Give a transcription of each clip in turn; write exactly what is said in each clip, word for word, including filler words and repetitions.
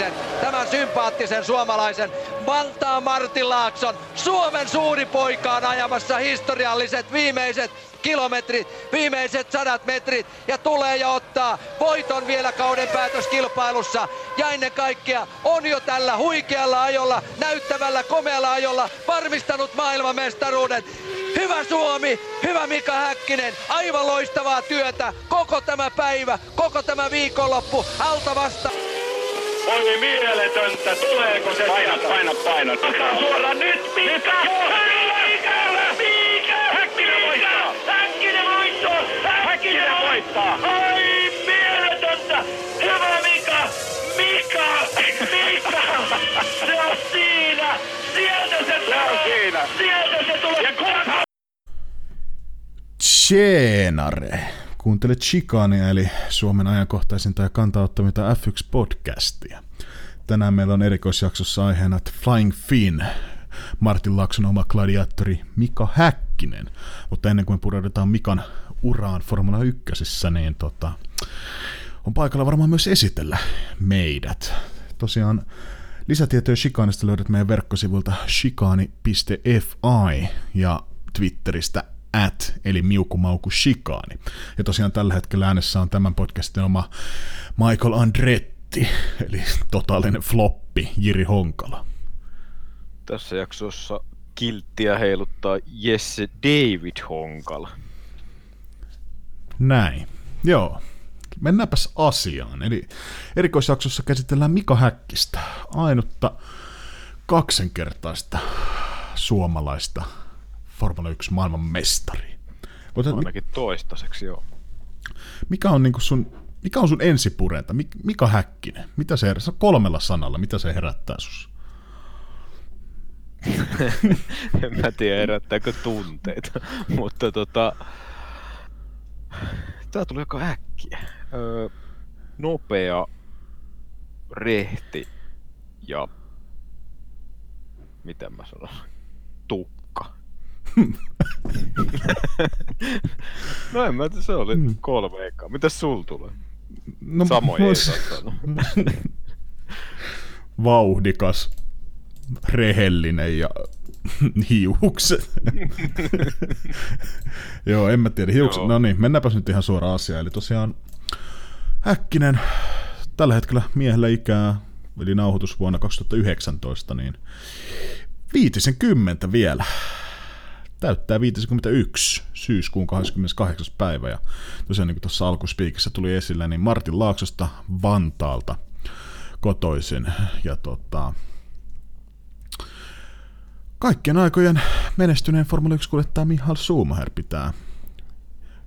Häkkisen, tämän sympaattisen suomalaisen, Vantaan Martin Laakson. Suomen suuri poika on ajamassa historialliset viimeiset kilometrit, viimeiset sadat metrit, ja tulee ja ottaa voiton vielä kauden päätöskilpailussa. Ja ennen kaikkea on jo tällä huikealla ajolla, näyttävällä komealla ajolla varmistanut maailmanmestaruuden. Hyvä Suomi, hyvä Mika Häkkinen, aivan loistavaa työtä koko tämä päivä, koko tämä viikonloppu, alta vasta. On niin mieletöntä, tuleeko se? Paina, paina, paina. Otetaan suoraan nyt, Mika! Mika Häkkinen voittaa! Häkkinen voittaa! Häkkinen voittaa! Ai mieletöntä! Hyvä Mika! Mika! Mika! Se on siinä! Sieltä se tulee! Sieltä se tulee! Tjeenare! Kuuntele Chicanea, eli Suomen ajankohtaisinta ja kantaottamista F yksi -podcastia. Tänään meillä on erikoisjaksossa aiheena Flying Finn, Martin Laakson oma gladiaattori Mika Häkkinen. Mutta ennen kuin pureudutaan Mikan uraan Formula ykkösessä, niin tota, on paikalla varmaan myös esitellä meidät. Tosiaan lisätietoja Chicanesta löydät meidän verkkosivuilta chicane piste f i ja Twitteristä At, eli miukumauku Chicane. Ja tosiaan tällä hetkellä äänessä on tämän podcastin oma Michael Andretti, eli totaalinen floppi Jiri Honkala. Tässä jaksossa kilttiä heiluttaa Jesse David Honkala. Näin. Joo. Mennäänpäs asiaan. Eli erikoisjaksossa käsitellään Mika Häkkistä, ainutta kaksinkertaista suomalaista Formula yksi maailman mestari. Ainakin toistaiseksi, joo. Mikä on, niin kuin sun, mikä on sun ensipurenta? Mika Häkkinen? Mitä se herättää? Kolmella sanalla, mitä se herättää sinussa? En mä tiedä, herättääkö tunteita. Mutta tota... Tää tuli aika äkkiä. Öö, nopea, rehti ja... Miten mä sanon? Tukka. No en mä, se oli mm. kolme ekaa. Mitäs sul tulee? No, samoin ei sattunut. Vauhdikas, rehellinen ja hiukset. Joo, en mä tiedä. Hiukset, joo. No niin, mennäänpäs nyt ihan suoraan asiaan. Eli tosiaan Häkkinen, tällä hetkellä miehellä ikää, eli nauhoitus vuonna kaksituhattayhdeksäntoista, niin viisikymmentä vielä. Täyttää viisikymmentäyksi syyskuun kahdeskymmeneskahdeksas päivä, ja tosiaan niin kuin tuossa alkuspiikissä tuli esille, niin Martin Laaksosta Vantaalta kotoisin, ja tota, kaikkien aikojen menestyneen Formula yksi-kuljettaja Michael Schumacher pitää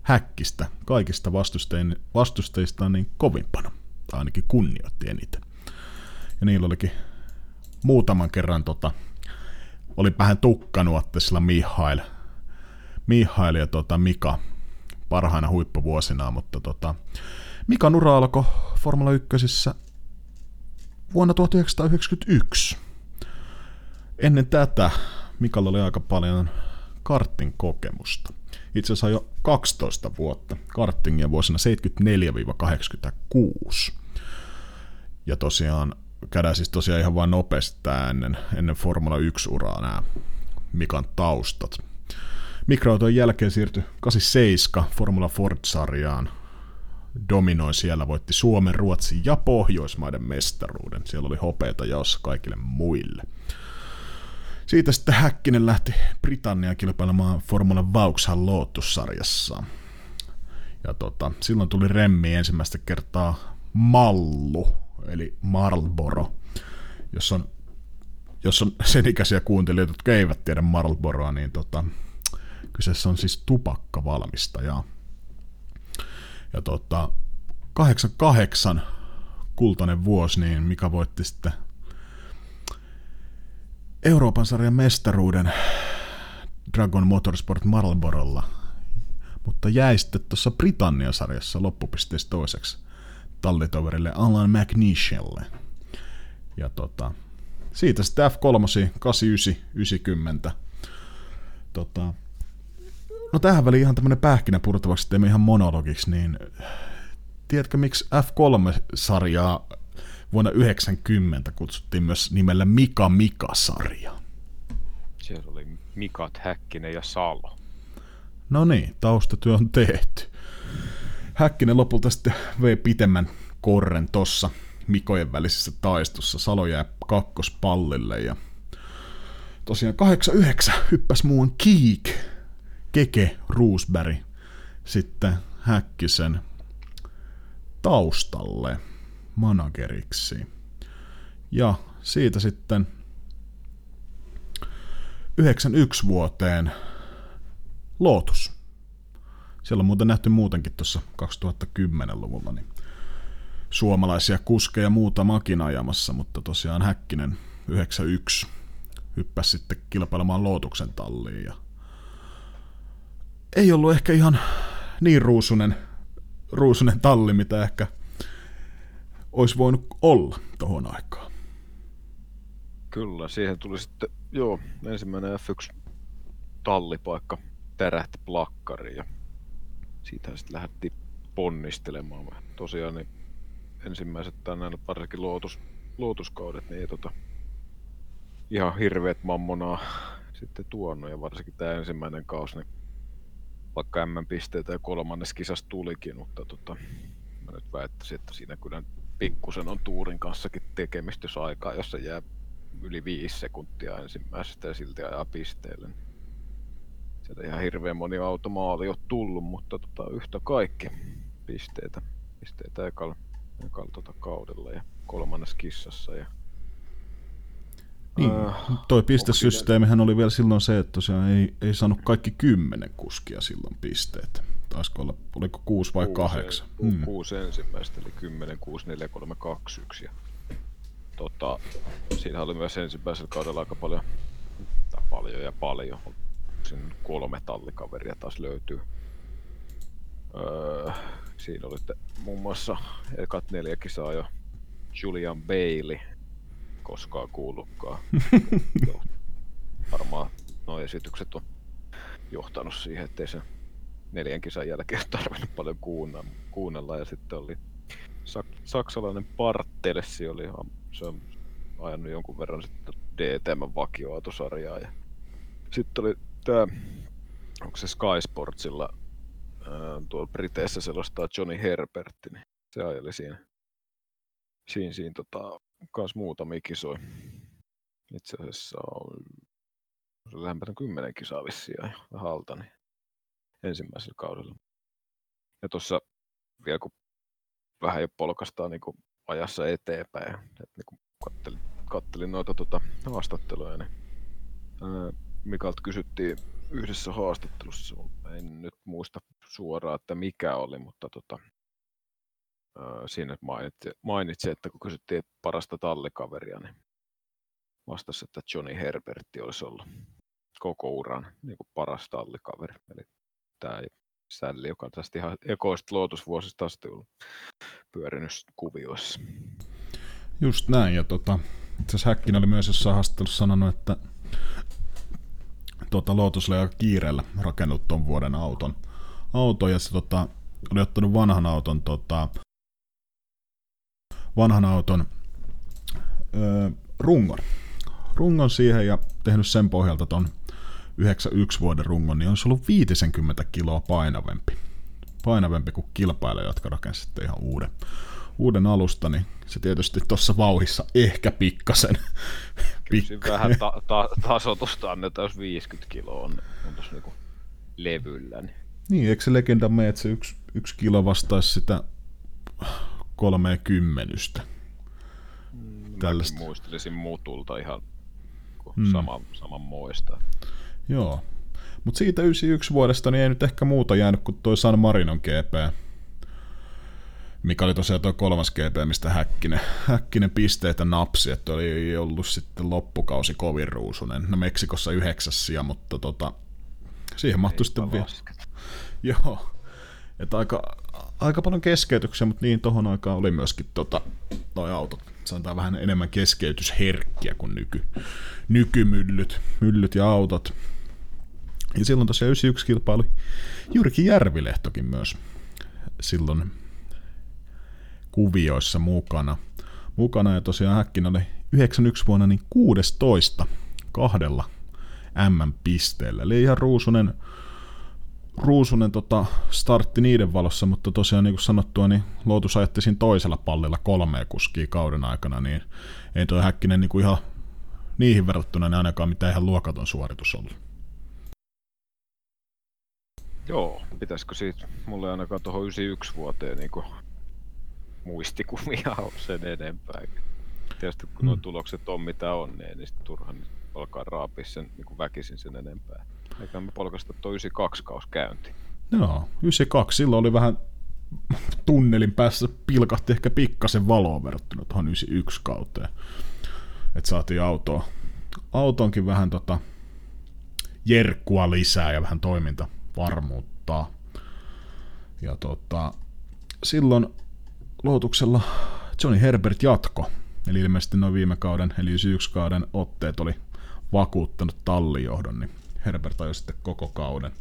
Häkkistä kaikista vastustajistaan niin kovimpana, tai ainakin kunnioitti eniten. Ja niillä olikin muutaman kerran tota, oli vähän tukkanuotta sillä Mihail, Mihail ja tota Mika parhaina huippuvuosinaan, mutta tota, Mikan ura alkoi Formula ykkösessä vuonna tuhatyhdeksänsataayhdeksänkymmentäyksi. Ennen tätä Mikalla oli aika paljon kartin kokemusta. Itse asiassa jo kaksitoista vuotta kartingia vuosina seitsemänkymmentäneljä kahdeksankymmentäkuusi. Ja tosiaan käydään siis tosiaan ihan vain nopeasti ennen, ennen Formula yksi-uraa nämä Mikan taustat. Mikroautojen jälkeen siirtyi kahdeksankymmentäseitsemän Formula Ford-sarjaan. Dominoi siellä, voitti Suomen, Ruotsin ja Pohjoismaiden mestaruuden. Siellä oli hopeita jaossa kaikille muille. Siitä sitten Häkkinen lähti Britanniaan kilpailemaan Formula Vauxhall Lotus-sarjassa. Ja tota, silloin tuli remmi ensimmäistä kertaa mallu, eli Marlboro. Jos on, jos on sen ikäisiä kuuntelijoita, jotka eivät tiedä Marlboroa, niin tota, kyseessä on siis tupakkavalmistaja. Ja tota, kahdeksankymmentäkahdeksan kultainen vuosi, niin Mika voitti sitten Euroopan sarjan mestaruuden Dragon Motorsport Marlborolla, mutta jäi sitten tuossa Britannian sarjassa loppupisteessä toiseksi tallitoverille Alain McNeishelle. Ja tota, siitä sitten F kolme, kahdeksankymmentäyhdeksän yhdeksänkymmentä. Tota, no tähän väliin ihan tämmönen pähkinä purtavaksi, teemme ihan monologiksi, niin tiedätkö miksi F kolme-sarjaa vuonna yhdeksänkymmentä kutsuttiin myös nimellä Mika Mika-sarja. Siellä oli Mikat, Häkkinen ja Salo. No niin, taustatyö on tehty. Häkkinen lopulta sitten vei pitemmän korren tossa Mikojen välisessä taistossa. Salo jää kakkospallille ja tosiaan kahdeksan yhdeksän hyppäsi muuan Kiik, Keke Rosberg sitten Häkkisen taustalle manageriksi. Ja siitä sitten yhdeksänkymmentäyksi vuoteen Lotus. Siellä on muuten nähty muutenkin tuossa kaksituhattakymmenen-luvulla niin suomalaisia kuskeja muutamakin ajamassa, mutta tosiaan Häkkinen yhdeksänkymmentäyksi hyppäsi sitten kilpailemaan Lotuksen talliin. Ja ei ollut ehkä ihan niin ruusunen, ruusunen talli, mitä ehkä olisi voinut olla tohon aikaan. Kyllä, siihen tuli sitten joo, ensimmäinen F yksi-tallipaikka tärähti plakkariin ja siitähän sitten lähdettiin ponnistelemaan. Tosiaan niin ensimmäiset tai näillä varsinkin lootus, lootuskaudet niin ei tota, ihan hirveät mammonaa sitten tuonut ja varsinkin tämä ensimmäinen kausi niin vaikka M-pisteitä ja kolmannes kisas tulikin, mutta tota, mä nyt väittäisin, että siinä kyllä pikkusen on Tuurin kanssakin tekemistysaikaa, jos se jää yli viisi sekuntia ensimmäisestä ja silti ajaa pisteelle. Sieltä ihan hirveän moni automaali on tullut, mutta tota, yhtä kaikki pisteitä, pisteitä ekalla, ekalla tota kaudella ja kolmannes kissassa. Ja... Niin, toi pistesysteemihän oli vielä silloin se, että tosiaan ei, ei saanut kaikki kymmenen kuskia silloin pisteet. Taisiko olla, oliko kuusi vai kuusi, kahdeksan? En, kuusi hmm. ensimmäistä, eli kymmenen, kuusi, neljä, kolme, kaksi, yksi. Ja, tota, siinä oli myös ensimmäisellä kaudella aika paljon, tai paljon ja paljon. Siinä kolme tallikaveria taas löytyy. Öö, siinä oli muun muassa ekat neljä kisaa jo Julian Bailey. Koskaan kuullutkaan. Varmaan nuo esitykset on johtanut siihen, ettei sen neljän kisan jälkeen ole tarvinnut paljon kuunnella. Ja sitten oli sak- saksalainen Barttelsi, oli ihan, se on ajanut jonkun verran sitten D T M-vakioautosarjaa. Ja sitten oli tämä, onko se Sky Sportsilla, ää, tuolla Briteissä selostaa Johnny Herbertin, niin se ajeli siinä. Siin, siin, tota, kans muutamia kisoja. Itse asiassa on lähempänä kymmenen kisaa vissiin ja vähän altani ensimmäisellä kaudella. Ja tuossa vielä kun vähän jo polkastaa niin kuin ajassa eteenpäin, että niin kun kattelin, kattelin noita tota, haastatteluja, niin ää, Mikalta kysyttiin yhdessä haastattelussa, en nyt muista suoraan, että mikä oli, mutta tota, siinä mainitsi, mainitsi, että kun kysyttiin parasta tallikaveria, niin vastasi, että Johnny Herbertti olisi ollut koko uran niin kuin paras tallikaveri. Eli tämä Sälli, joka on tästä ihan ekoista lootusvuosista asti ollut pyörinyt kuvioissa. Just näin. Ja tota, itse asiassa Häkkinen oli myös jossain haastattelussa sanonut, että tota, Lotus oli aika kiireellä rakennut tuon vuoden auton. auton ja se tota, oli ottanut vanhan auton... Tota, vanhan auton öö, rungon. rungon siihen ja tehnyt sen pohjalta ton yhdeksänkymmentäyksi vuoden rungon, niin on ollut viisikymmentä kiloa painavempi. Painavempi kuin kilpailija, jotka rakensivat ihan uuden, uuden alusta, niin se tietysti tuossa vauhissa ehkä pikkasen. Pikkasen. Kyllä vähän ta- ta- tasotusta annetaan, jos viisikymmentä kiloa on, on tuossa niinku levyllä. Niin. niin, eikö se legenda mene, että se yksi, yksi kilo vastaisi sitä... kolmea kymmenystä. Tällaista. Muistelisin mutulta ihan mm. sama, samanmoista. Joo, mutta siitä yhdeksänkymmentäyksi vuodesta niin ei nyt ehkä muuta jäänyt kuin toi San Marinon G P, mikä oli tosiaan toi kolmas G P, mistä Häkkinen, häkkinen pisteitä napsi, että oli ollut sitten loppukausi kovin ruusunen. No Meksikossa yhdeksäs sija, mutta tota, siihen mahtui sitten vielä. Joo. Että aika, aika paljon keskeytyksiä, mutta niin tohon aikaan oli myöskin tota, toi autot. Sanotaan vähän enemmän keskeytysherkkiä kuin nyky, nykymyllyt myllyt ja autot. Ja silloin tosiaan yhdeksänkymmentäyksi kilpaili Jyrki Järvilehtokin myös silloin kuvioissa mukana. mukana, ja tosiaan Häkkinen oli yhdeksänkymmentäyksi vuonna niin kuusitoista kahdella M-pisteellä. Eli ihan ruusunen, ruusunen tota startti niiden valossa, mutta tosiaan niin kuin sanottua, niin Lotus ajetti siinä toisella pallilla kolmea kuskia kauden aikana, niin ei toi Häkkinen niin kuin ihan niihin verrattuna niin ainakaan mitään ihan luokaton suoritus ollut. Joo, pitäisikö siitä, mulle ainakaan tuohon yhdeksänkymmentäyksi vuoteen niin muistikuvia on sen enempää. Tietysti kun nuo hmm. tulokset on mitä on, niin ei niistä turha nyt alkaa raapia sen niin väkisin sen enempää. Eikä me polkaista tuo yhdeksänkymmentäkaksi kaus käynti. Joo, yhdeksänkymmentäkaksi, silloin oli vähän tunnelin päässä, pilkahti ehkä pikkasen valoa verrattuna tuohon yhdeksänkymmentäyksi kauteen. Että saatiin autoa. Autoonkin vähän tota jerkkua lisää ja vähän toiminta. Varmuutta. Ja tota, silloin Lotuksella Johnny Herbert jatko. Eli ilmeisesti noin viime kauden, eli yhdeksänkymmentäyksi kauden otteet oli vakuuttanut tallijohdon, niin Herbert ajoi sitten koko kauden.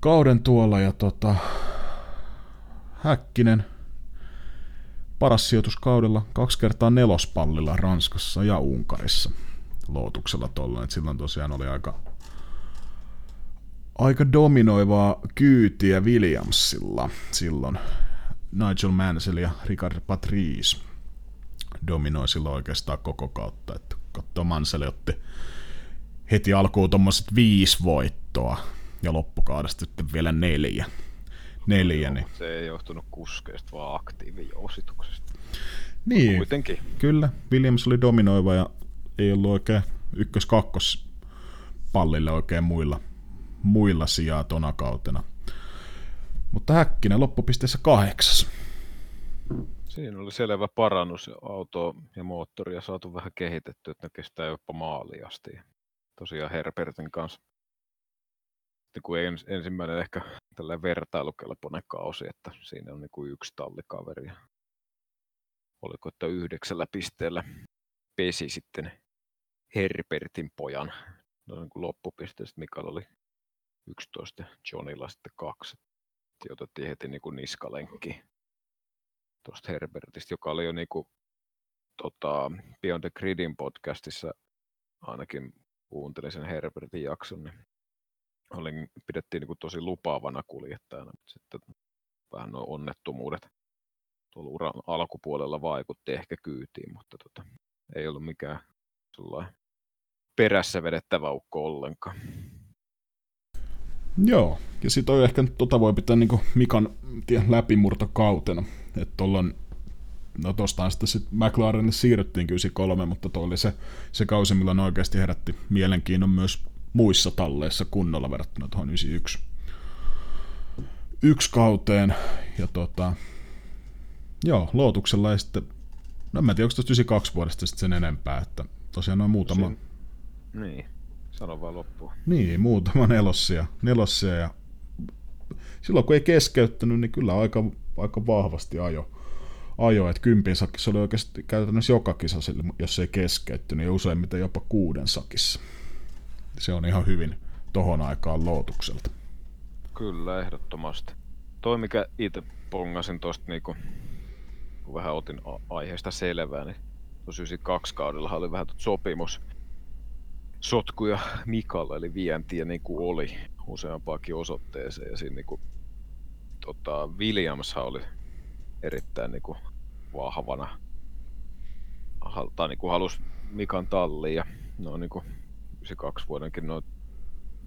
Kauden tuolla, ja tota, Häkkinen paras sijoitus kaudella kaksi kertaa nelospallilla Ranskassa ja Unkarissa Lotuksella tuolla. Et silloin tosiaan oli aika... Aika dominoivaa kyytiä Williamsilla silloin. Nigel Mansell ja Richard Patrese dominoi silloin oikeastaan koko kautta. Että katsoo, Mansell otti heti alkuun tuommoiset viisi voittoa ja loppukaudesta sitten vielä neljä. neljä niin. Se ei johtunut kuskeista, vaan aktiivijousituksesta. Niin, kuitenkin. Kyllä. Williams oli dominoiva ja ei ollut oikein ykkös-kakkos pallille oikein muilla. muilla sijaa tona kautena. Mutta Häkkinen loppupisteessä kahdeksas. Siinä oli selvä parannus. Auto ja moottoria saatu vähän kehitetty, että ne kestää jopa maaliin asti. Tosiaan Herbertin kanssa. Kun ensimmäinen ehkä tällainen vertailukelpoinen kausi, että siinä on niin kuin yksi tallikaveri. Oliko, että yhdeksällä pisteellä pesi sitten Herbertin pojan. No, niin kuin loppupisteestä Mikael oli yksitoista ja Johnilla sitten kaksi. Otettiin heti niin kuin niskalenkki tuosta Herbertista, joka oli jo niin kuin, tota, Beyond the Gridin podcastissa, ainakin kuuntelin sen Herbertin jakson, niin olin, pidettiin niin kuin tosi lupaavana kuljettajana, mutta sitten vähän nuo onnettomuudet tuolla uran alkupuolella vaikutti ehkä kyytiin, mutta tota, ei ollut mikään sellainen perässä vedettävä ukko ollenkaan. Joo, ja sit on ehkä tota voi pitää niinku Mikan tie, läpimurtokautena. Että ollaan, no tostaan sitten sit McLarenille siirryttiinkin yhdeksänkymmentäkolme, mutta toi oli se, se kausi, milloin oikeasti herätti mielenkiinnon myös muissa talleissa kunnolla verrattuna tuohon yhdeksänkymmentäyksi yksi kauteen. Ja tota, joo, Lotuksella ei sitten, no mä en tiedä, onko tuosta yhdeksänkymmentäkaksi vuodesta sitten sen enempää, että tosiaan noin muutama... Siin. Niin. Sano vaan loppuun. Niin, muutama nelossia. nelossia ja silloin kun ei keskeyttänyt, niin kyllä aika, aika vahvasti ajo. ajo. Että kympin sakissa oli oikeasti käytännössä joka kisa, jos ei keskeyttänyt, ja useimmiten jopa kuuden sakissa. Se on ihan hyvin tohon aikaan Lotukselta. Kyllä, ehdottomasti. Toi, mikä itse pongasin tuosta, niin kun vähän otin aiheesta selvää, niin tuossa yhdeksänkymmentäkaksi kaudella oli vähän sopimus. Sotkuja Mikalla, eli vientiä niin kuin oli useampaakin osoitteeseen, ja siinä niin kuin, tota, Williamshan oli erittäin niin kuin, vahvana, tai niin kuin, halusi Mikan talliin, ja no, niin kuin, yhdeksänkymmentäkaksi vuodenkin nuo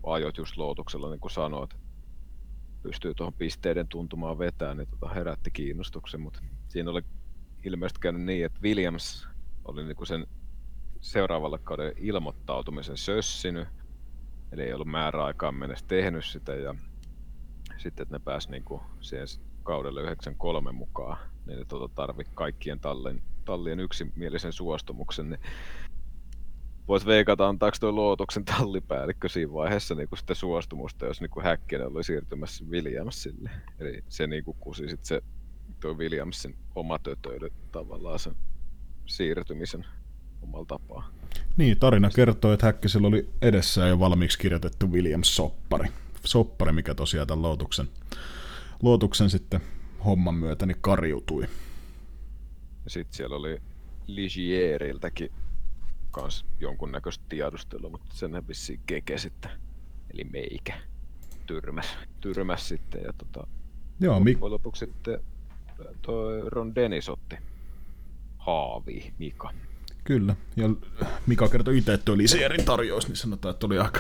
ajot just Lotuksella niin kuin sanoi, että pystyy tuohon pisteiden tuntumaan vetämään, niin tota, herätti kiinnostuksen, mutta siinä oli ilmeisesti käynyt niin, että Williams oli niin kuin sen seuraavalle kauden ilmoittautumisen sössinyt, eli ei ollut määräaikaan mennessä tehnyt sitä, ja sitten että ne pääsi niin kuin siihen kaudelle yhdeksänkymmentäkolme mukaan, niin ne tuota tarvii kaikkien tallien, tallien yksimielisen suostumuksen, niin voit veikata, antaako tuo Lotuksen tallipäällikkö siinä vaiheessa niin kuin sitä suostumusta, jos niin kuin Häkkinen oli siirtymässä Williamsille, eli se niin kuin kusi sitten se tuo Williamsin oma tötöily tavallaan sen siirtymisen omalla tapaa. Niin, tarina kertoo, että Häkkisellä oli edessään jo valmiiksi kirjoitettu Williams-soppari, soppari, mikä tosiaan tämän Lotuksen, Lotuksen sitten homman myötä niin kariutui. Sitten siellä oli Ligieriltäkin kans jonkunnäköistä tiedustelua, mutta sen vissiin Keke sitten, eli meikä, tyrmäs, tyrmäs sitten. Ja tota, joo, mi- lopuksi sitten toi Ron Dennis otti haaviin Mika. Kyllä, ja Mika kertoi itse, että oli Ligierin tarjous, niin sanotaan, että oli aika,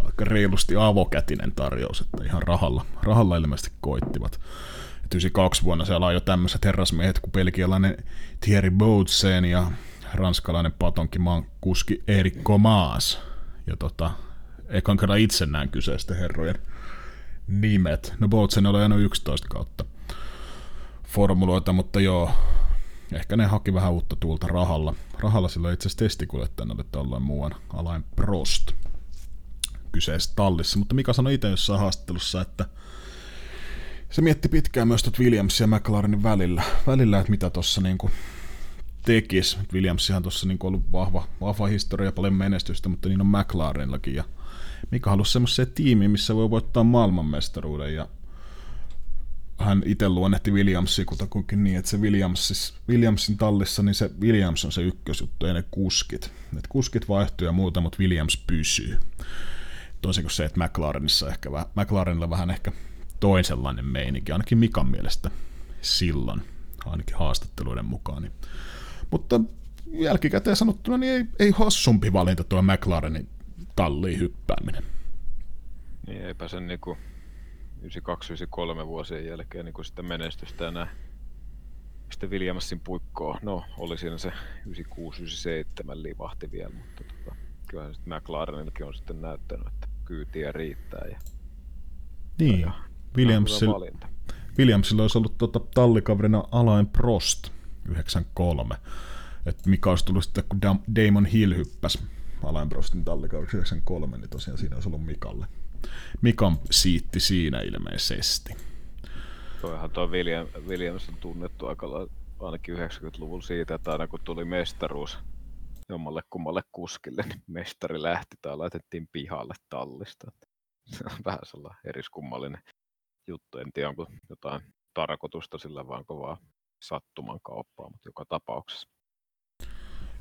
aika reilusti avokätinen tarjous, että ihan rahalla, rahalla ilmeisesti koittivat. yhdeksänkymmentäkaksi vuonna siellä on jo tämmöiset herrasmiehet kuin belgialainen Thierry Boutsen ja ranskalainen patonkimaan kuski Eric Comas. Ja tota, ekan kerran itse näen kyseisten herrojen nimet. No Boutsen oli aina yksitoista kautta formuloita, mutta joo, ehkä ne haki vähän uutta tuulta rahalla. Rahalla sillä itse asiassa testikuljettajana oli tällainen muuan Alain Prost kyseessä tallissa. Mutta Mika sanoi itse jossain haastattelussa, että se mietti pitkään myös tuot Williamsin ja McLarenin välillä, välillä että mitä tuossa niinku tekisi. Williamsihan tuossa niinku on ollut vahva, vahva historia ja paljon menestystä, mutta niin on McLarenillakin. Ja Mika halusi semmoiseen tiimiin, missä voi voittaa maailmanmestaruuden. Ja hän itse luonnehti Williamsia kutakuinkin niin, että se Williams, siis Williamsin tallissa niin se Williams on se ykkösjuttu, ei ne kuskit. Et kuskit vaihtuu ja muuta, mutta Williams pysyy. Toisin kuin se, että McLarenissa ehkä, McLarenilla vähän ehkä toisenlainen meininki, ainakin Mikan mielestä silloin, ainakin haastatteluiden mukaan. Niin. Mutta jälkikäteen sanottuna niin ei, ei hassumpi valinta tuo McLarenin talliin hyppääminen. Niin, eipä sen niin kuin yhdeksänkymmentäkaksi yhdeksänkymmentäkolme vuosien jälkeen niin kuin sitä menestystä enää. Sitten Williamsin puikkoa, no oli siinä se yhdeksänkymmentäkuusi yhdeksänkymmentäseitsemän livahti vielä, mutta tota, kyllähän sitten McLarenillakin on sitten näyttänyt, että kyytiä riittää. Ja niin. Ja Williamsilla, Williamsilla olisi ollut tuota tallikaverina Alain Prost yhdeksänkymmentäkolme. Et Mika olisi tullut sitten, kun Damon Hill hyppäsi Alain Prostin tallikaveriksi yhdeksänkymmentäkolme, niin tosiaan siinä olisi ollut Mikalle. Mikan siitti siinä ilmeisesti. Toihan tuo William, Williams on tunnettu aikalla ainakin yhdeksänkymmentäluvulla siitä, että aina kun tuli mestaruus jommalle kummalle kuskille, niin mestari lähti tai laitettiin pihalle tallista. Vähän sellainen eriskummallinen juttu. En tiedä, onko jotain tarkoitusta sillä vaan kovaa sattuman kauppaa, mutta joka tapauksessa.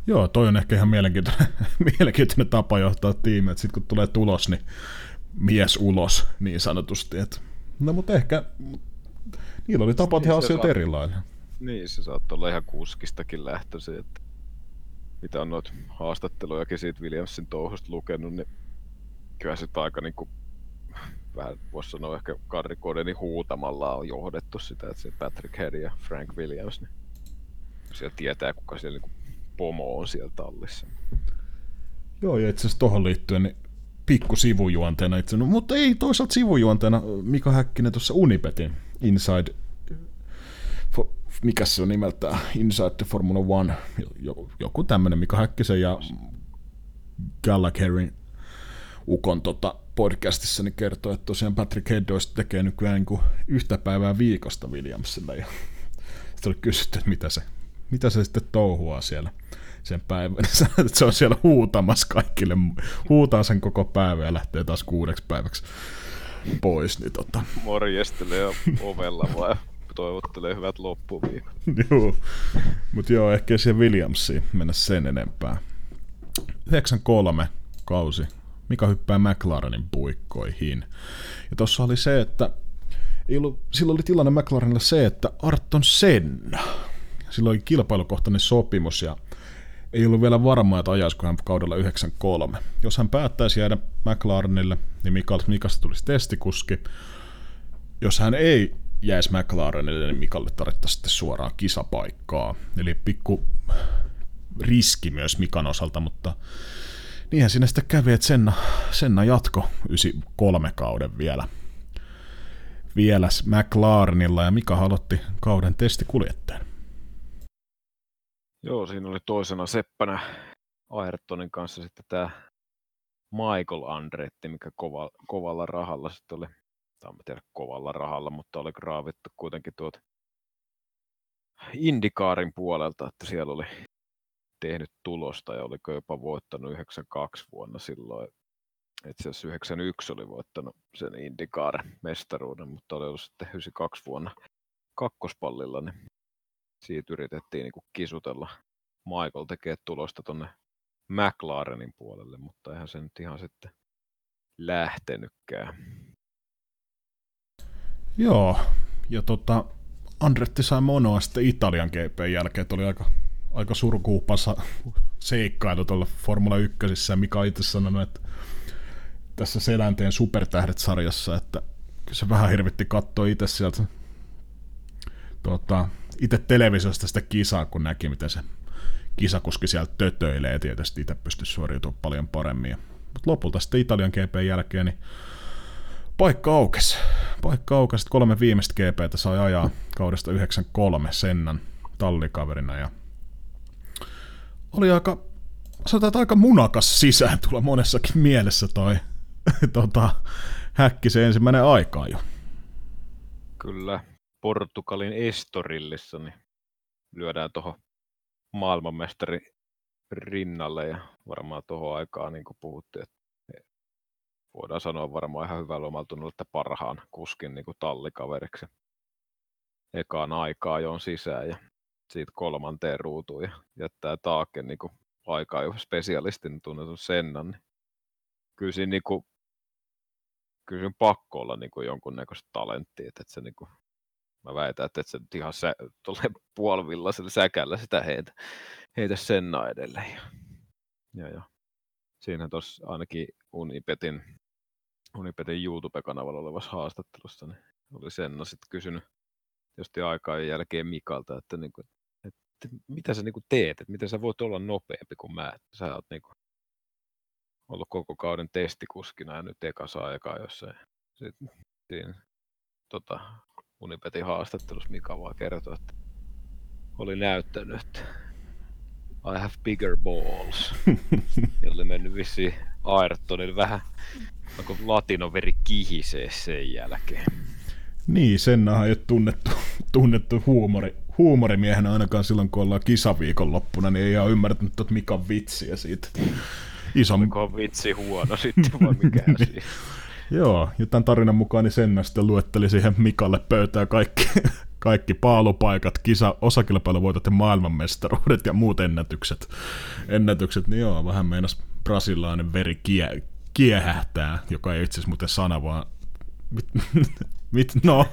Joo, toi on ehkä ihan mielenkiintoinen, mielenkiintoinen tapa johtaa tiimiä, että sitten kun tulee tulos, niin mies ulos niin sanotusti. Et, no mutta ehkä niillä oli tapat ihan niin asiat saat, erilainen. Niin, se saattaa olla ihan kuskistakin lähtöisin. Että mitä on noita haastattelujakin siitä Williamsin touhusta lukenut, niin kyllä se aika niin kuin vähän voisi sanoa ehkä Karri Kodenin huutamalla on johdettu sitä, että se Patrick Head ja Frank Williams, niin siellä tietää, kuka siellä niin pomo on siellä tallissa. Joo, ja itse asiassa tuohon liittyen niin pikku sivujuonteena itse, no, mutta ei toisaalta sivujuonteena, Mika Häkkinen tuossa Unibetin Inside, for, mikä se on nimeltään, Inside the Formula One, joku tämmöinen Mika Häkkisen ja Gallagherin ukon tota podcastissa niin kertoi, että tosiaan Patrick Head olisi tekee nykyään niin kuin yhtä päivää viikosta Williamsilla. Ja sitten oli kysytty, että mitä se, mitä se sitten touhuaa siellä sen päivän. Sanoit, että se on siellä huutamassa kaikille. Huutaa sen koko päivän ja lähtee taas kuudeksi päiväksi pois. Niin tota. Morjestelee ovella vaan toivottelee hyvät loppuviikot. Joo, mutta joo, ehkä siihen Williamsiin mennä sen enempää. yhdeksänkymmentäkolme kausi. Mika hyppää McLarenin puikkoihin. Ja tossa oli se, että ollut, silloin oli tilanne McLarenilla se, että Ayrton Senna. Silloin oli kilpailukohtainen sopimus ja ei ollut vielä varmaa, että ajaisiko hän kaudella yhdeksänkymmentäkolme. Jos hän päättäisi jäädä McLarenille, niin Mikasta tulisi testikuski. Jos hän ei jäisi McLarenille, niin Mikalle tarvittaisiin sitten suoraan kisapaikkaa. Eli pikku riski myös Mikan osalta, mutta niinhän siinä sitten kävi, että Senna, Senna jatko yhdeksänkymmentäkolme kauden vielä, vielä McLarenilla, ja Mika aloitti kauden testikuljettajan. Joo, siinä oli toisena seppänä Ayrtonin kanssa sitten tämä Michael Andretti, mikä kova, kovalla rahalla sitten oli, tai en tiedä kovalla rahalla, mutta oli raavittu kuitenkin tuolta Indikaarin puolelta, että siellä oli tehnyt tulosta ja oliko jopa voittanut yhdeksänkymmentäkaksi vuonna silloin. Itse asiassa yhdeksänkymmentäyksi oli voittanut sen Indikaaren mestaruuden, mutta oli ollut sitten yhdeksänkymmentäkaksi vuonna kakkospallilla, niin siitä yritettiin niin kuin kisutella. Michael tekee tulosta tuonne McLarenin puolelle, mutta eihän se nyt ihan sitten lähtenytkään. Joo, ja tota, Andretti sai monoa sitten Italian G P:n jälkeen, että oli aika, aika surkuupansa seikkailu tuolla Formula ykkösessä, mikä on itse sanonut, että tässä Selänteen Supertähdet-sarjassa, että se vähän hirvitti katsoa itse sieltä tuota, itse televisiosta sitä kisaa, kun näki, miten se kisakuski sieltä tötöilee, tietysti itse pystyi suoriutumaan paljon paremmin. Mutta lopulta sitten Italian G P:n jälkeen niin paikka aukesi. Paikka aukesi, kolme viimeistä G P:tä sai ajaa kaudesta yhdeksänkymmentäkolme Sennan tallikaverina. Ja oli aika, sanotaan, aika munakas sisään tulla monessakin mielessä toi tota, Häkkisen ensimmäinen aikaa jo. Kyllä, Portugalin Estorillissa niin lyödään tuohon maailmanmestarin rinnalle ja varmaan tuohon aikaan niin kuin puhuttiin, että voidaan sanoa varmaan ihan hyvällä omalla tunnolla, että parhaan kuskin niin kuin tallikaveriksi. Ekaan aikaa jo on sisään ja siitä kolmanteen ruutuun ja jättää taaken niin kuin aikaa jo spesialistin tunnetun Sennan. Niin kyllä siinä, niin kuin, kyllä siinä pakko olla niin kuin jonkunnäköistä talenttia, että se niin kuin, mä väitän, että et se nyt ihan sä, puolivillaisella säkällä sitä heitä, heitä Senna edelleen. Ja, ja. Siinähän tuossa ainakin Unibetin, Unibetin YouTube-kanavalla olevassa haastattelussa niin oli Senna sitten kysynyt jostain aikaa jälkeen Mikalta, että, niin kuin, että mitä sä niin kuin teet, että miten sä voit olla nopeampi kuin mä, että sä oot niin kuin ollut koko kauden testikuskina ja nyt eka saa ekaa jossain. Sitten siinä tota, Unibetin haastattelussa Mika vaan kertoi, että oli näyttänyt, että I have bigger balls. Ja oli mennyt vissiin Ayrtonille vähän latinoveri kihisee sen jälkeen. Niin, Sennahan ei ole tunnettu, tunnettu huumori, huumorimiehenä ainakaan silloin, kun ollaan kisaviikonloppuna, niin ei ihan ymmärtänyt, että Mikan vitsiä siitä. Isom... Oliko vitsi huono sitten, vai mikään siinä? Joo, ja tämän tarinan mukaan niin Senna sitten luetteli siihen Mikalle pöytää kaikki, kaikki paalupaikat, kisa, osakilpailuvoitot ja maailmanmestaruudet ja muut ennätykset. Ennätykset, niin joo, vähän meinas brasilainen veri kie, kiehähtää, joka ei itse asiassa muuten sana, vaan mit, mit, no,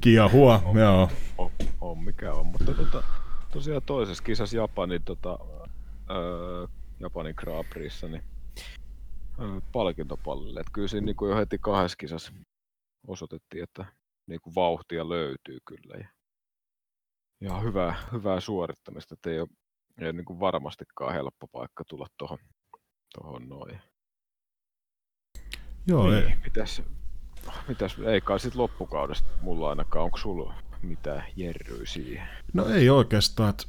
kiehua, on, joo. On, on mikä on, mutta tota, tosiaan toisessa kisassa Japanin, tota, öö, Japanin Grand Prixissa, niin palkintopallille. Että kyllä siinä niin kuin jo heti kahdessa kisassa osoitettiin, että niin kuin vauhtia löytyy kyllä. Ja, ja hyvää, hyvää suorittamista, että ei ole, ei ole niin kuin varmastikaan helppo paikka tulla tuohon tohon noin. Joo, niin, ei. Mitäs, mitäs, ei kai sit loppukaudesta mulla ainakaan, onko sulla mitään jerryä siihen? No ei oikeastaan, että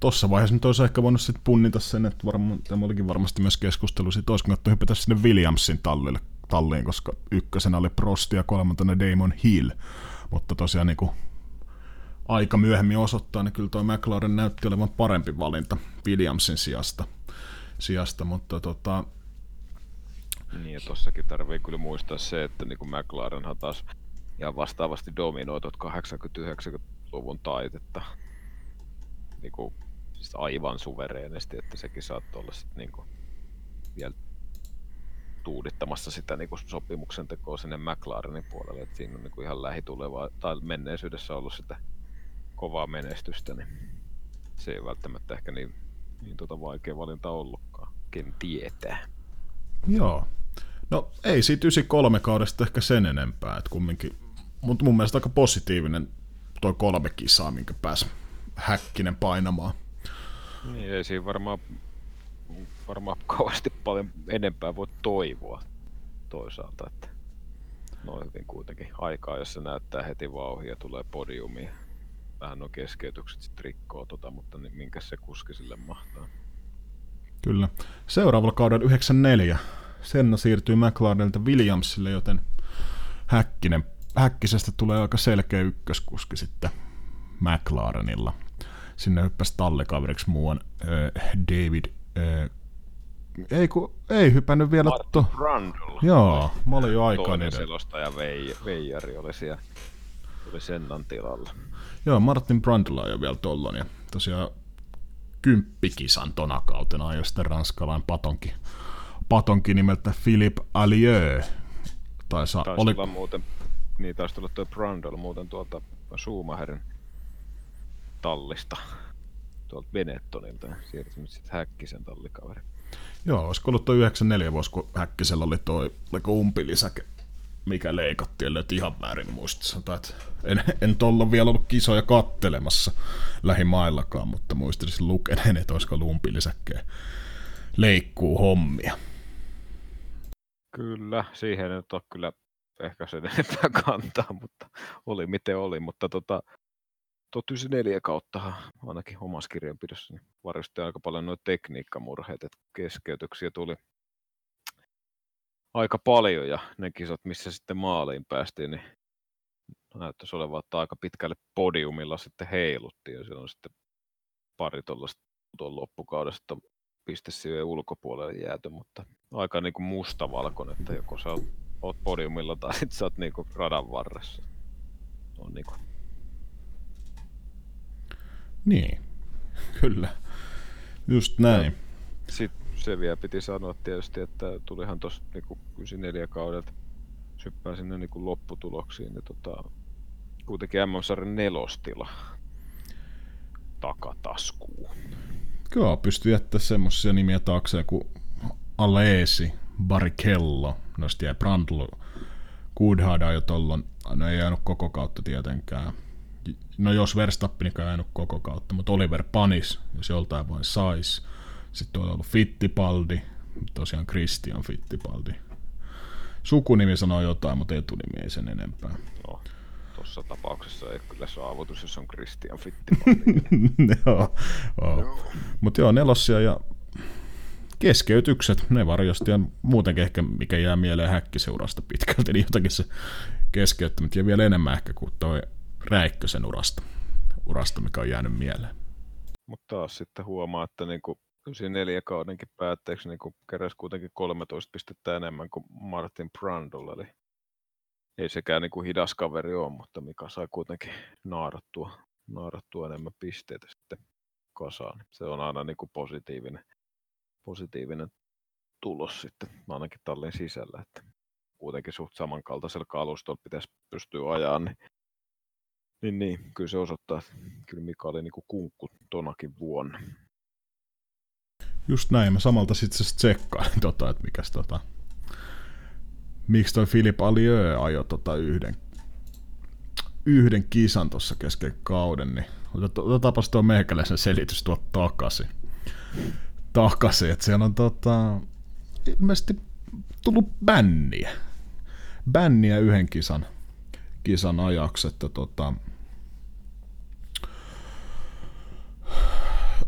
tuossa vaiheessa nyt olisi ehkä voinut sit punnita sen, että varma, tämä olikin varmasti myös keskustelu siitä, olisiko nyt hypätä sinne Williamsin tallille, talliin, koska ykkösenä oli Prost ja kolmantena Damon Hill. Mutta tosiaan niin kuin aika myöhemmin osoittaa, niin kyllä tuo McLaren näytti olevan parempi valinta Williamsin sijasta. sijasta mutta tota... Niin ja tossakin tarvii kyllä muistaa se, että niin kuin McLarenhan taas ihan vastaavasti dominoi kahdeksankymmentä-yhdeksänkymmentäluvun taitetta. Niin kuin siis aivan suvereenesti, että sekin saattoi olla sitten niinku vielä tuudittamassa sitä niinku sopimuksen tekoa sinne McLarenin puolelle, että siinä on niinku ihan lähitulevaa tai menneisyydessä ollut sitä kovaa menestystä, niin se ei välttämättä ehkä niin, niin tota vaikea valinta ollutkaan, ken tietää. Joo, no ei siitä yhdeksänkymmentäkolme kaudesta ehkä sen enempää, että kumminkin, mutta mun mielestä aika positiivinen toi kolme kisaa, minkä pääsi Häkkinen painamaan. Niin, ei siinä varmaan, varmaan kauheasti paljon enempää voi toivoa toisaalta, että noin hyvin kuitenkin aikaa, jossa näyttää heti vauhia, tulee podiumia. Vähän on keskeytykset sitten rikkoo tota, mutta niin minkä se kuski sille mahtaa. Kyllä. Seuraavalla kaudella yhdeksänkymmentäneljä Senna siirtyy McLarenilta Williamsille, joten Häkkinen, Häkkisestä tulee aika selkeä ykköskuski sitten McLarenilla. Sinne hyppäsi tallikaveriksi muuan äh, David... Äh, ei, ku, ei hypännyt vielä... Martin Blundell. Joo, mä olin jo aikaa niiden. Toinen selostaja veijari oli siellä Tuli Sennan tilalla. Joo, Martin Brundle ajoi vielä tollon ja tosiaan kymppikisan tona kautena ajoi sitten ranskalainen patonki, patonki nimeltä Philippe Allieu. Taisi oli... olla muuten, niin taisi tulla tuo Brundle muuten tuolta Schumacherin tallista, tuolta Benettonilta, siirtynyt sitten Häkkisen tallikaveri. Joo, olisiko ollut tuo yhdeksänkymmentäneljä vuosi, kun Häkkisellä oli tuo umpilisäke, mikä leikattiin, ellei ihan väärin muistissa. En, en tuolla vielä ollut kisoja kattelemassa lähimaillakaan, mutta muistelisin lukeneen, että olisiko ollut umpilisäkkeen leikkuu hommia. Kyllä, siihen ei nyt ole kyllä ehkä sen enempää kantaa, mutta oli miten oli, mutta tota... tuhatyhdeksänsataayhdeksänkymmentäneljä kauttahan ainakin omassa kirjanpidossa niin varjostiin aika paljon noita tekniikkamurheita, että keskeytyksiä tuli aika paljon ja ne kisat, missä sitten maaliin päästiin, niin näyttäisi olevan, että aika pitkälle podiumilla sitten heiluttiin ja silloin sitten pari tuollaista tuon loppukaudesta pistesijojen ulkopuolelle jääty, mutta aika niin kuin mustavalkoinen, että joko sä oot podiumilla tai sitten sä oot niin kuin radan varressa. On niin kuin niin, kyllä. Just näin. Sitten se vielä piti sanoa tietysti, että tulihan tuossa niinku yhdeksänkymmentäneljä kaudelta syppää sinne niinku lopputuloksiin. Ja tota, kuitenkin M M-sarjan nelostila takataskuun. Kyllä, pystyi jättää semmoisia nimiä taakse kuin Alesi, Barrichello, noista jäi Brundle, Coulthard ajoi tollon, no ei jäänyt koko kautta tietenkään. No jos Verstappinikaan ei ollut koko kautta, mutta Oliver Panis, jos joltain vain sais. Sitten on ollut Fittipaldi, tosiaan Christian Fittipaldi. Sukunimi sanoo jotain, mutta etunimi ei sen enempää. No, tuossa tapauksessa ei kyllä saavutus, jos on Christian Fittipaldi. Joo, joo. Mutta joo, nelossia ja keskeytykset, ne varjosti ja muutenkin ehkä mikä jää mieleen Häkkiseurasta pitkälti, eli jotakin se keskeyttämät ja vielä enemmän ehkä kuin toi Räikkösen urasta, urasta, mikä on jäänyt mieleen. Mutta taas sitten huomaa, että niin kuin yhdeksänkymmentäneljä kaudenkin päätteeksi niin kuin keräsi kuitenkin kolmetoista pistettä enemmän kuin Martin Brundle, eli ei sekään niin kuin hidas kaveri ole, mutta Mika sai kuitenkin naarattua, naarattua enemmän pisteitä sitten kasaan. Se on aina niin kuin positiivinen, positiivinen tulos sitten, ainakin tallin sisällä, että kuitenkin suht samankaltaisella kalustolla pitäisi pystyä ajaa, niin Niin, niin, kyllä se osoittaa, että kyllä Mika oli niinku kunkku tonakin vuonna. Just näin, mä samalta sitten tsekkaan, tota, että mikäs tota... Miksi toi Philippe Allieu ajoi tota yhden... yhden kisan tuossa kesken kauden, niin... Otetaanpas tuo meikäläisen selitys tuolta takaisin. Takaisin, että siellä on tota... ilmeisesti tullut bänniä. Bänniä yhden kisan. kisan ajaksi, että tota,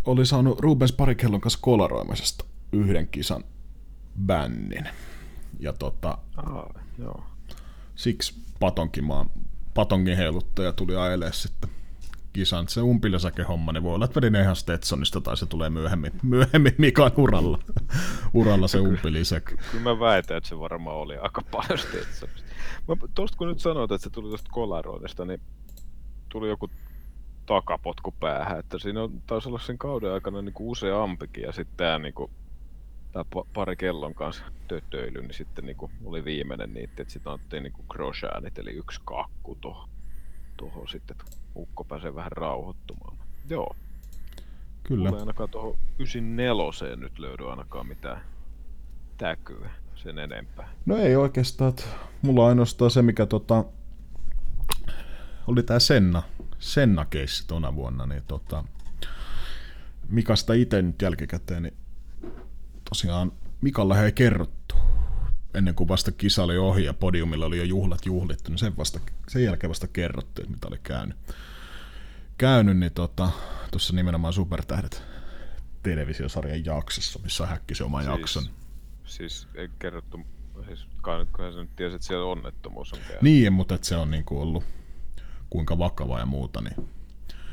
oli saanut Rubens Barricellon kanssa kolaroimisesta yhden kisan bännin. Ja tota, ah, joo. Siksi patonkimaan, patongin heiluttaja tuli ajelemaan sitten kisan. Se umpilesäkehomma, niin voi olla, että vedin ihan Stetsonista, tai se tulee myöhemmin, myöhemmin Mikan uralla, uralla se umpilisäke. Kyllä mä väitän, että se varmaan oli aika paljon Stetsonista. Tuosta kun nyt sanoit, että se tuli tuosta kolaroidesta, niin tuli joku takapotku päähän, että siinä on, taisi olla sen kauden aikana niin kuin useampikin, ja sitten tämä niin pari kellon kanssa tötöily, niin sitten niin kuin oli viimeinen niitä, että sitten otettiin niin croshanit, eli yksi kakku tuohon. Tuohon sitten, että ukko pääsee vähän rauhoittumaan. Joo. Kyllä. Mulla ei ainakaan tuohon yhdeksänkymmentäneljä nyt löydy ainakaan mitään täkyä sen enempää. No ei oikeastaan. Mulla ainoastaan se, mikä tota, oli tää Senna, Senna-keissi tona vuonna, niin tota, Mika sitä ite nyt jälkikäteen, niin tosiaan Mikalla ei kerrottu. Ennen kuin vasta kisa oli ohi ja podiumilla oli jo juhlat juhlittu, niin sen, vasta, sen jälkeen vasta kerrottiin, mitä oli käynyt. Käynyt, niin tuossa tota, nimenomaan Supertähdet televisiosarjan jaksossa, missä häkkisi oma siis, jakson. Siis ei kerrottu, siis kai sä nyt tiesit, että siellä onnettomuus on käynyt. Niin, mutta se on niinku ollut kuinka vakavaa ja muuta. Niin,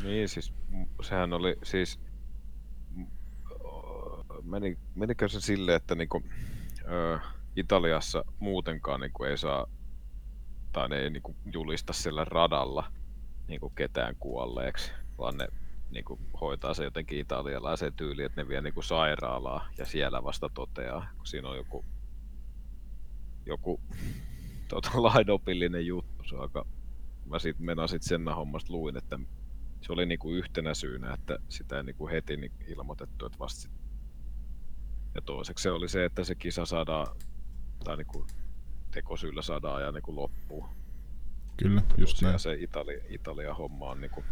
niin siis sehän oli, siis meni, menikö se silleen, että niinku... Öö, Italiassa muutenkaan niin kuin ei saa tai ne ei niinku julista siellä radalla niinku ketään kuolleeksi, vaan ne niinku hoitaa se jotenkin italialaiseen tyyliin, että ne vie niinku sairaalaa ja siellä vasta toteaa, kun siinä on joku, joku tota, lainopillinen juttu. Se aika... Mä sit menasit Sennan hommasta luin, että se oli niinku yhtenä syynä, että sitä ei niinku heti niin ilmoitettu, että vasta sit... Ja toiseksi se oli se, että se kisa saadaan, tai niinku tekosyyllä saadaan ajaa niinku loppuun. Kyllä, just näin. Se Itali, Italia homma on niinku...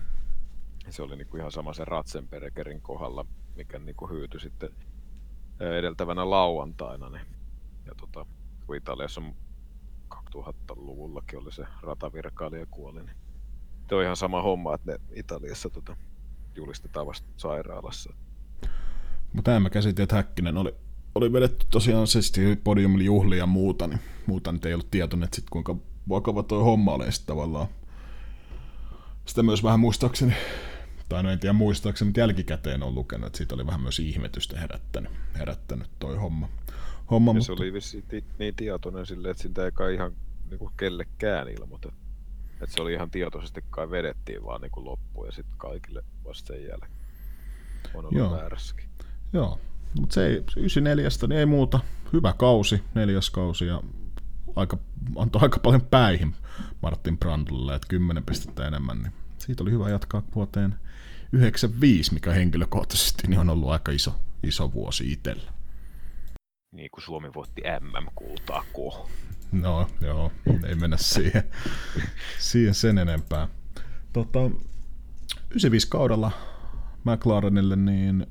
Se oli niinku ihan sama sen Ratzenbergerin kohdalla, mikä niinku hyytyi sitten edeltävänä lauantaina. Niin. Ja tota, kun Italiassa on kaksituhattaluvullakin oli se ratavirkailija kuoli, niin se on ihan sama homma, että ne Italiassa tota, julistetaan vasta sairaalassa. Mutta tämä mä käsitin, että Häkkinen oli, oli vedetty tosiaan siis podiumille juhlia ja muuta, niin muuta nyt ei ollut tietoinen, että sit kuinka vakava toi homma oli sitten tavallaan. Sitä myös vähän muistaakseni, tai no en tiedä muistaakseni, mutta jälkikäteen on lukenut, että siitä oli vähän myös ihmetystä herättänyt, herättänyt toi homma. homma ja se mutta... oli vissiin niin tietoinen silleen, että sitä ei kai ihan niinku kellekään ilmoita. Että se oli ihan tietoisesti kai vedettiin vaan niinku loppuun ja sitten kaikille vasta sen jälkeen. On ollut Joo. väärässäkin. Joo, mutta se ei, yhdeksänkymmentäneljästä niin ei muuta. Hyvä kausi, neljäs kausi ja aika, antoi aika paljon päihin Martin Brundlelle, että kymmenen pistettä enemmän, niin siitä oli hyvä jatkaa vuoteen yhdeksänkymmentäviisi, mikä henkilökohtaisesti niin on ollut aika iso, iso vuosi itsellä. Niin kuin Suomi voitti M M-kultaa ko. No joo, ei mennä siihen, siihen sen enempää. Tota, yhdeksänkymmentäviisi kaudella McLarenille niin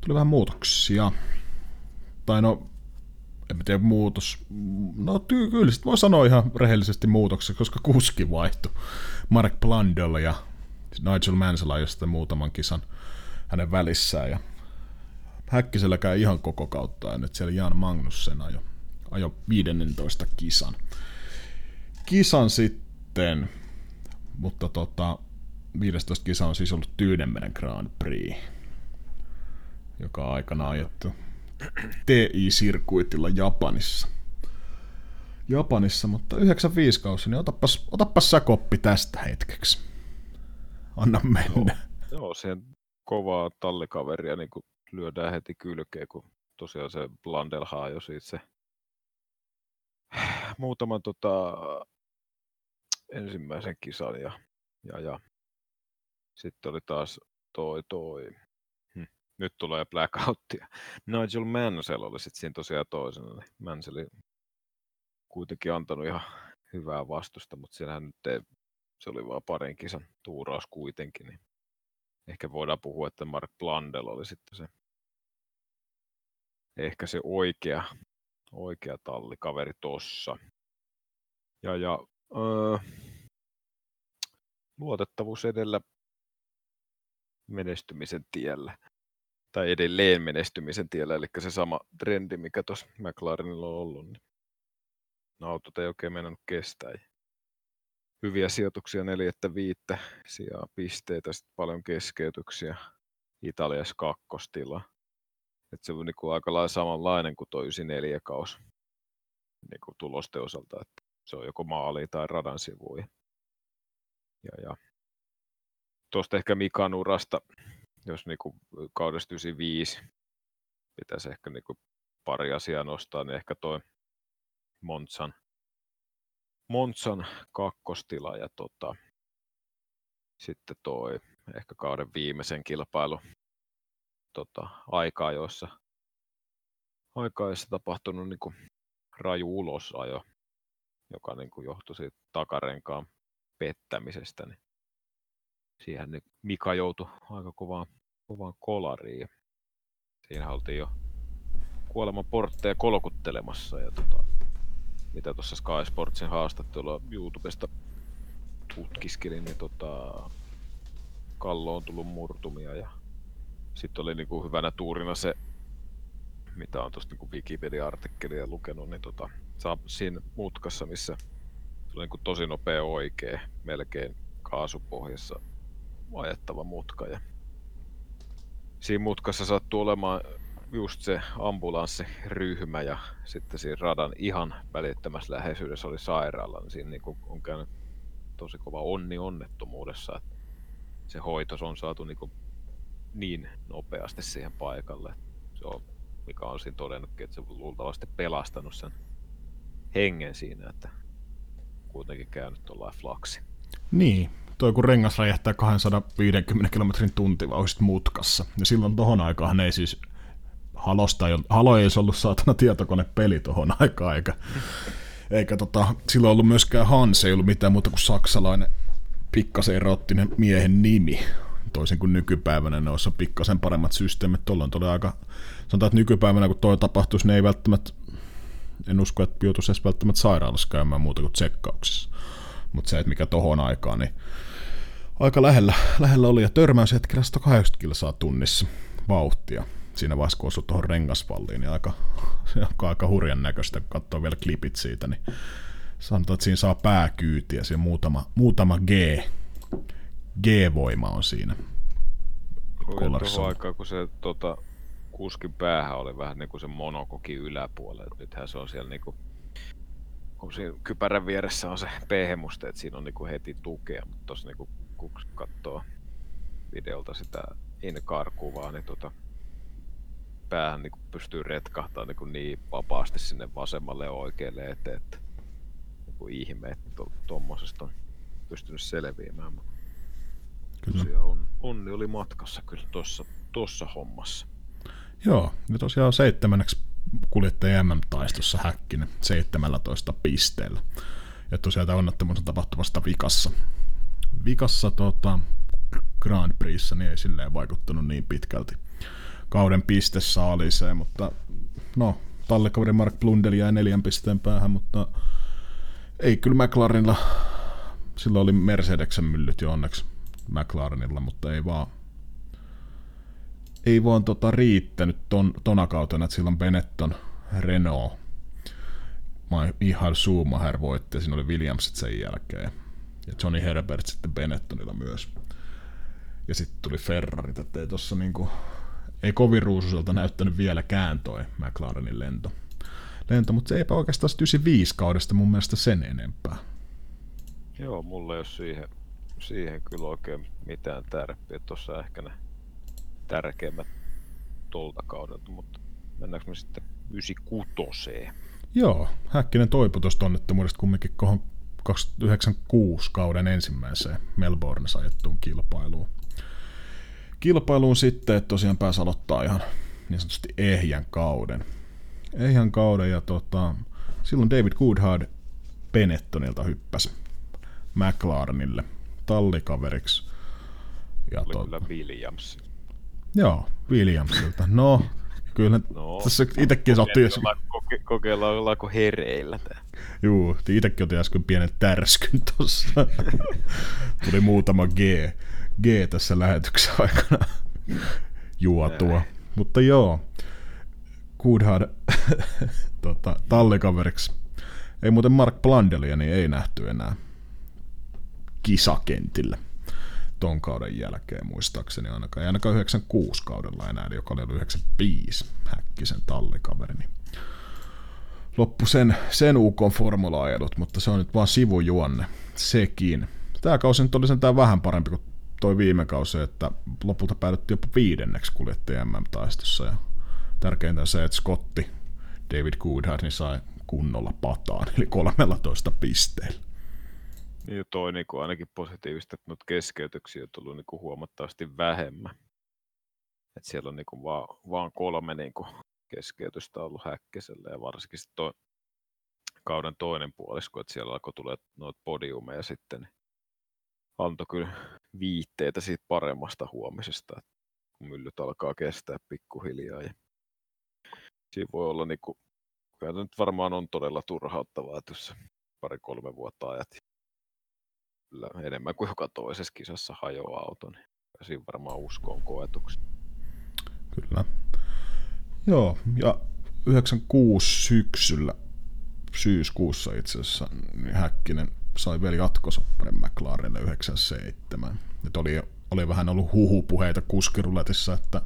tuli vähän muutoksia, tai no en tiedä muutos, no kyllä sit voi sanoa ihan rehellisesti muutoksia, koska kuski vaihtui. Mark Blundell ja Nigel Mansell ajoi sitten muutaman kisan hänen välissään ja Häkkiselläkään ihan koko kautta ja nyt siellä Jan Magnussen ajoi ajo viidennentoista kisan. Kisan sitten, mutta tota, viidestoista kisa on siis ollut Tyynemeren Grand Prix, joka on aikana ajettu T I-sirkuitilla Japanissa. Japanissa, mutta yhdeksänkymmentäviisi kausi, niin otapas, otapas sä koppi tästä hetkeksi. Anna mennä. Joo, joo siihen kovaa tallikaveria niin lyödään heti kylkeen, kun tosiaan se Blundell haajoi siitä se muutaman tota, ensimmäisen kisan ja, ja, ja. Sitten oli taas toi toi. Nyt tulee blackouttia. Nigel Mansell oli sitten siinä tosiaan toisena. Mansell kuitenkin antanut ihan hyvää vastusta, mutta siellähän nyt ei, se oli vaan parin kisan tuuraus kuitenkin. Niin ehkä voidaan puhua, että Mark Blundell oli sitten se, ehkä se oikea, oikea tallikaveri tossa. Ja, ja öö, luotettavuus edellä menestymisen tiellä. Tai edelleen menestymisen tiellä, eli se sama trendi, mikä tuossa McLarenilla on ollut, niin autot ei oikein meinannut kestää. Hyviä sijoituksia, neljättä viittä sijaa pisteitä, sitten paljon keskeytyksiä, Italiassa kakkostila. Et se on niinku aika lailla samanlainen kuin tuo yhdeksänkymmentäneljä kaus niinku tulosten osalta, että se on joko maali tai radan sivu. Ja, ja. Tuosta ehkä Mikan urasta. Jos niinku kaudesta yhdeksänkymmentäviisi pitäisi ehkä niinku pari asiaa nostaa, niin ehkä toi Monzan, Monzan kakkostila ja tota, sitten toi ehkä kauden viimeisen kilpailu tota, aikaa, joissa aikaa, jossa tapahtunut niinku raju ulosajo, joka niinku johtui siitä takarenkaan pettämisestä. Niin siihen nyt Mika joutui aika kovaan, kovaan kolariin. Siinä oltiin jo kuoleman portteja kolkuttelemassa. Ja tota, mitä tuossa Sky Sportsin haastattelua YouTubesta tutkiskelin, niin tota, kallo on tullut murtumia. Ja sitten oli niinku hyvänä tuurina se, mitä on tuosta niinku Wikipedia-artikkelia lukenut, niin tota, siinä mutkassa, missä oli niinku tosi nopea oikea, melkein kaasupohjassa ajettava mutka ja siinä mutkassa sattuu olemaan just se ambulanssiryhmä ja sitten siinä radan ihan välittömässä läheisyydessä oli sairaala, niin siinä niinku on käynyt tosi kova onni onnettomuudessa, että se hoitos on saatu niinku niin nopeasti siihen paikalle, se on, mikä on siinä todennutkin, että se on luultavasti pelastanut sen hengen siinä, että kuitenkin käynyt tuollainen flaksi. Niin, toi kun rengas räjähtää kaksisataaviisikymmentä kilometrin tunti vauhdista mutkassa, ja silloin tohon aikaan ei siis halosta, halo ei olisi ollut saatana tietokonepeli tohon aikaan, eikä, eikä tota, silloin ollut myöskään Hans, ei ollut mitään muuta kuin saksalainen pikkasen erottinen miehen nimi. Toisin kuin nykypäivänä, ne olisivat pikkasen paremmat systeemit. Tuolloin oli aika, sanotaan, että nykypäivänä kun toi tapahtuisi, ne ei välttämättä, en usko, että joutuisi edes välttämättä sairaalassa käymään muuta kuin tsekkauksessa. Mutta se, että mikä tohon aikaan, niin aika lähellä, lähellä oli ja törmäys hetkellä sata kahdeksankymmentä kilsaa tunnissa vauhtia. Siinä vaiheessa, kun osui tuohon rengasvalliin, niin aika, se on aika hurjan näköistä, kun katsoo vielä klipit siitä, niin sanotaan, että siinä saa pääkyytiä, siinä muutama, muutama G. G-voima on siinä. Tuohon aikaan, kun se tota, kuskin päähän oli vähän niin kuin se monokokin yläpuolella. Nythän se on siellä niin kuin, kun siinä kypärän vieressä on se pehmuste, että siinä on niin kuin heti tukea. Mutta tuossa niin kuin, kun katsoo videolta sitä in-car-kuvaa, niin tota, päähän niin kuin pystyy retkahtamaan niin, kuin niin vapaasti sinne vasemmalle ja oikealle eteen. Että, niin kuin ihme, että tuommoisesta on pystynyt selviämään. Kyllä. On, onni oli matkassa kyllä tuossa, tuossa hommassa. Joo, ja tosiaan seitsemänneksi kuljettaja M M-taistossa Häkkinen seitsemäntoista pisteellä. Ja tosiaan tämä onnettomuus on tapahtuvasta vikassa. Vikassa tota, Grand Prixissä niin ei silleen vaikuttanut niin pitkälti. Kauden pistessä oli se, mutta no, tallikauden Mark Blundell jäi neljän pisteen päähän, mutta ei kyllä McLarenilla, silloin oli Mercedesen myllyt jo onneksi. McLarenilla, mutta ei vaan, ei vaan tota riittänyt ton, tona kautena, että silloin Benetton, Renault, Michael Schumacher voitti, ja siinä oli Williamsit sen jälkeen, ja Johnny Herbert sitten Benettonilla myös. Ja sitten tuli Ferrarit, että ei tossa niinku, ei kovin ruususelta näyttänyt vieläkään toi McLarenin lento, lento mutta se eipä oikeastaan yhdeksänkymmentäviisi kaudesta mun mielestä sen enempää. Joo, mulla ei ole siihen. Siihen kyllä oikein mitään tärppiä. Tuossa ehkä ne tärkeimmät tuolta kaudelta, mutta mennäänkö me sitten yhdeksänkymmentäkuutoseen? Joo, Häkkinen toipui tuosta onnettomuudesta kumminkin kohon yhdeksänkymmentäkuusi kauden ensimmäiseen Melbourneissa ajettuun kilpailuun. Kilpailuun sitten, että tosiaan pääsi aloittaa ihan niin sanotusti ehjän kauden. Ehjän kauden ja tota, silloin David Coulthard Benettonilta hyppäsi McLarenille tallikaveriksi. Ja oli to... kyllä Williams. Joo, Williamsilta. No, kyllä no, tässä itsekin saattiin... Kokeillaan, koke, kokeillaan ollaanko hereillä tää. Juu, itsekin otin äsken pienen tärskyn tossa. Tuli muutama G. G tässä lähetyksen aikana juotua. Näin. Mutta joo, Coulthard tota, tallikaveriksi. Ei muuten Mark Blundellia, niin ei nähty enää kisakentillä ton kauden jälkeen muistaakseni ainakaan. Ei ainakaan yhdeksänkymmentäkuusi kaudella enää, joka oli yhdeksänkymmentäviisi Häkkisen tallikaverini. Loppu sen, sen U K:n formula-ajelut, mutta se on nyt vaan sivujuonne, sekin. Tää kausi nyt oli sentään vähän parempi kuin toi viime kausi, että lopulta päädyttiin jopa viidenneksi kuljettaja M M-taistossa. Ja tärkeintä se, että Scotti David Coulthard niin sai kunnolla pataan, eli kolmetoista pisteellä. Niin toi niinku ainakin positiivista, että noita keskeytyksiä on tullut niinku huomattavasti vähemmän. Et siellä on niinku vaan, vaan kolme niinku keskeytystä ollut Häkkisellä ja varsinkin toi kauden toinen puolisko, että siellä alkoi tulla noita podiumeja sitten. Antoi kyllä viitteitä siitä paremmasta huomisesta, että kun myllyt alkaa kestää pikkuhiljaa. Ja siinä voi olla niinku, kyllä nyt varmaan on todella turhauttavaa, että jos pari-kolme vuotta ajat. Kyllä enemmän kuin joka toisessa kisassa hajoaa auton. Siinä varmaan uskoon koetuksi. Kyllä. Joo, ja yhdeksänkymmentäkuusi syksyllä, syyskuussa itse asiassa, niin Häkkinen sai vielä jatkosopparin McLarenille yhdeksänkymmentäseitsemän. Nyt oli, oli vähän ollut huhupuheita kuskiruletissa, että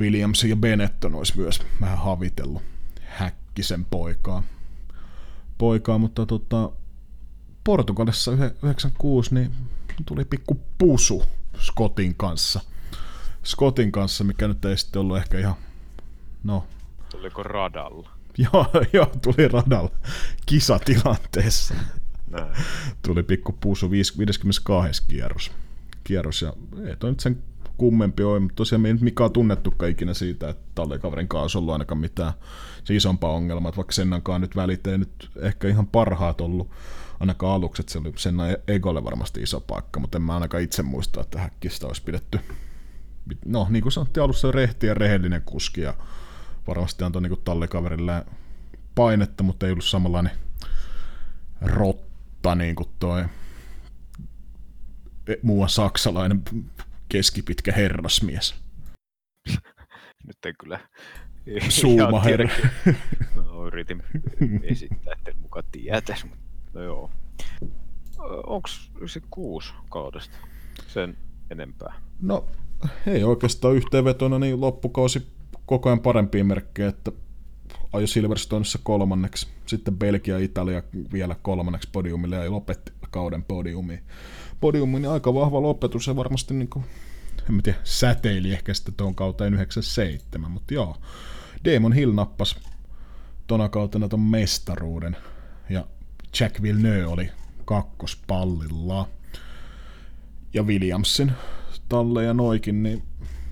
Williams ja Benetton olisi myös vähän havitellut Häkkisen poikaa. poikaa mutta tota, Portugalissa yhdeksänkymmentäkuusi niin tuli pikku pusu Scotin kanssa. Scotin kanssa, mikä nyt ei sitten ollut ehkä ihan... No. Tuliko radalla? Joo, joo, tuli radalla kisatilanteessa. Näin. Tuli pikku puusu viideskymmenestoinen kierros. kierros ja ei toi nyt sen kummempi ole, mutta tosiaan me ei nyt Mikaa tunnettukaan ikinä siitä, että tallikaverin kanssa olisi ollut ainakaan mitään se isompaa ongelmaa, vaikka Sennankaan nyt välit ei nyt ehkä ihan parhaat ollut ainakaan aluksi, että se oli Sennan egolle varmasti iso paikka, mutta en mä ainakaan itse muista, että Häkkistä olisi pidetty. No niin kuin sanottiin alussa, rehti ja rehellinen kuski ja varmasti antoi niin kuin tallikaverille painetta, mutta ei ollut samanlainen rotta niin kuin toi muun saksalainen keskipitkä herrasmies. Nyt en kyllä... Schumacher. No, yritin esittää, että en mukaan tietäisi, mutta no joo. Onko se kuusi kaudesta sen enempää? No ei oikeastaan yhteenvetona, niin loppukausi koko ajan parempia merkkejä, että ajoi Silverstoneissa kolmanneksi, sitten Belgia ja Italia vielä kolmanneksi podiumille ja lopetti kauden podiumiin. Podiumi, niin aika vahva lopetus ja varmasti niin kuin, en tiedä, säteili ehkä sitten tuon kauteen yhdeksänkymmentäseitsemän, mutta joo. Damon Hill nappasi tona kautena ton mestaruuden ja Jacques Villeneuve oli kakkospallilla ja Williamsin talle ja noikin, niin,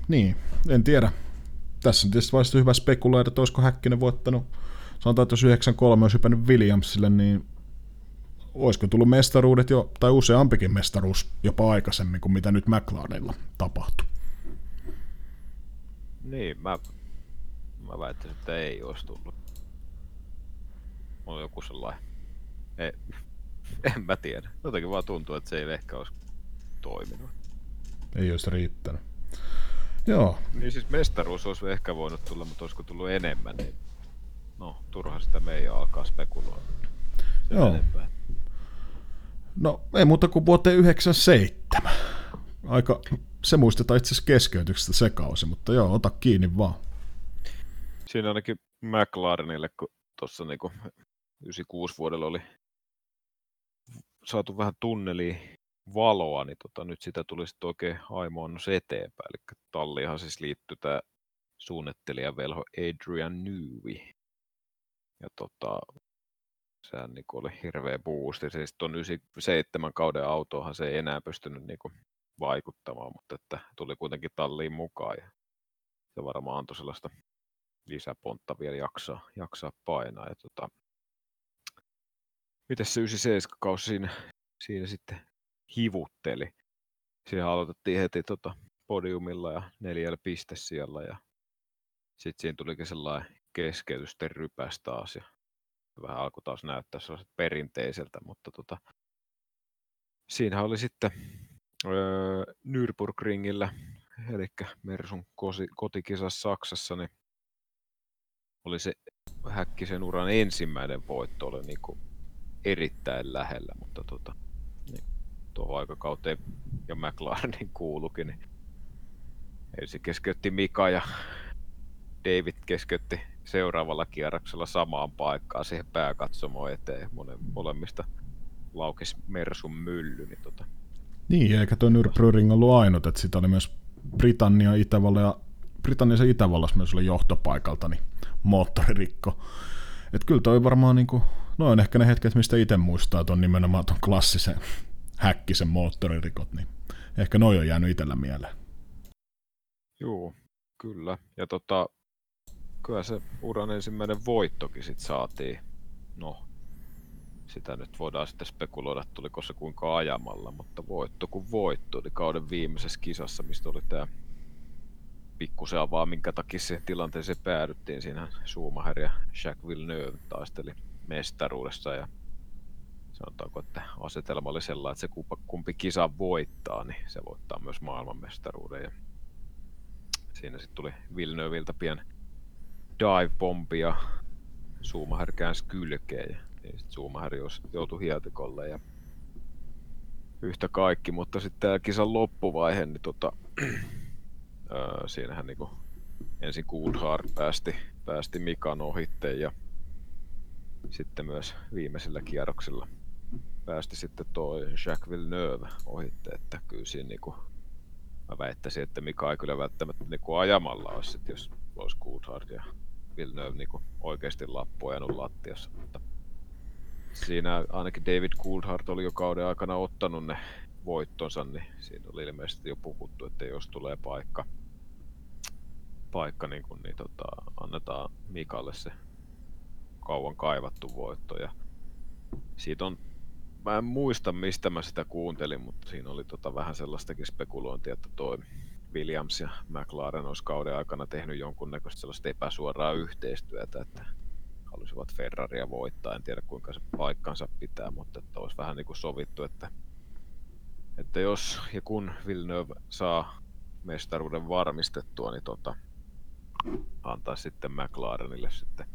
niin en tiedä. Tässä on tietysti vaiheessa hyvä spekuloida, että olisiko Häkkinen voittanut, sanotaan, että jos yhdeksänkymmentäkolme olisi hypännyt Williamsille, niin olisiko tullut mestaruudet jo, tai useampikin mestaruus jopa aikaisemmin kuin mitä nyt McLarenilla tapahtui. Niin, mä, mä väittäisin, että ei olisi tullut. Mulla on joku sellainen, ei, en mä tiedä, jotenkin vaan tuntuu, että se ei ehkä olisi toiminut. Ei olisi riittänyt. Joo. Niin siis mestaruus olisi ehkä voinut tulla, mutta olisiko tullut enemmän, niin no turha sitä meidän alkaa spekuloida. Joo. Enempää. No ei muuta kuin vuoteen yhdeksänkymmentäseitsemän. Aika, se muistetaan itse asiassa keskeytyksestä se kausi, mutta joo, ota kiinni vaan. Siinä ainakin McLarenille, kun tuossa niinku yhdeksänkymmentäkuusi vuodella oli saatu vähän tunneliin valoa, niin tota, nyt sitä tuli sitten oikein aimoannos eteenpäin. Eli talliinhan siis liittyi tämä suunnittelijavelho Adrian Newey. Ja tota, sehän niinku oli hirveä boosti. Siis tuon yhdeksänkymmentäseitsemän kauden autoahan se ei enää pystynyt niinku vaikuttamaan, mutta että tuli kuitenkin talliin mukaan. Ja se varmaan antoi sellaista lisäpontta vielä jaksaa, jaksaa painaa. Ja tota, mites se yhdeksänkymmentäseitsemän kausi siinä, siinä sitten hivutteli. Siinä aloitettiin heti tota podiumilla ja neljällä pistesijalla ja sitten siinä tulikin sellainen keskeytysten rypäs taas ja vähän alkoi taas näyttää sellaiset perinteiseltä, mutta tota, siinähän oli sitten öö, Nürburgringillä, eli Mersun kotikisassa Saksassa, niin oli se Häkkisen uran ensimmäinen voitto, oli niinku erittäin lähellä, mutta tota, tuohon aikakauteen ja McLarenin kuulukin, niin ensin keskeytti Mika ja David keskeytti seuraavalla kierroksella samaan paikkaan siihen pääkatsomoon eteen. Molemmista laukesi Mersun mylly. Niin, tota. niin eikä tuo Nürburgring ollut ainut, että sitä oli myös Britannia, Itävalla ja Britanniassa Itävallassa myös oli johtopaikalta, niin moottoririkko. Et kyllä toi varmaan, niinku, noin on ehkä ne hetket, mistä itse muistaa tuon nimenomaan tuon klassisen Häkkisen moottoririkot, niin ehkä noi on jäänyt itsellä mieleen. Joo, kyllä. Ja tota, kyllä se uran ensimmäinen voittokin sit saatiin. No, sitä nyt voidaan sitten spekuloida, tuliko se kuinka ajamalla, mutta voitto kun voitto, niin kauden viimeisessä kisassa, mistä oli tää pikkusen avaa, minkä takia siihen tilanteeseen päädyttiin. Siinä Schumacher ja Jacques Villeneuve taisteli mestaruudessa ja sanotaanko, että asetelma oli sellainen, että se kumpi kisa voittaa, niin se voittaa myös maailmanmestaruuden. Ja siinä sitten tuli Villeneuvilta pieni dive-bombi ja Schumacher käänsi kylkeen. Niin sitten Schumacher joutui hietikolle ja yhtä kaikki. Mutta sitten tämä kisan loppuvaihe, niin tota, äh, siinähän niinku ensin Coulthard päästi, päästi Mikan ohitte ja sitten myös viimeisellä kierroksella päästi sitten tuo Jacques Villeneuve ohitte, että kyllä siinä niinku, mä väittäisin, että Mika ei kyllä välttämättä niinku ajamalla olisi, sit, jos olisi Coulthard ja Villeneuve niinku oikeasti lappu ajanut lattiassa, mutta siinä ainakin David Coulthard oli jo kauden aikana ottanut ne voittonsa, niin siinä oli ilmeisesti jo puhuttu, että jos tulee paikka, paikka niin, kun, niin tota, annetaan Mikalle se kauan kaivattu voitto. Ja siitä on, mä en muista mistä mä sitä kuuntelin, mutta siinä oli tota vähän sellaistakin spekulointia, että toi Williams ja McLaren olisi kauden aikana tehnyt jonkunnäköistä sellaista epäsuoraa yhteistyötä, että halusivat Ferraria voittaa, en tiedä kuinka se paikkansa pitää, mutta että olisi vähän niin kuin sovittu, että Että jos ja kun Villeneuve saa mestaruuden varmistettua, niin tota, antaa sitten McLarenille sitten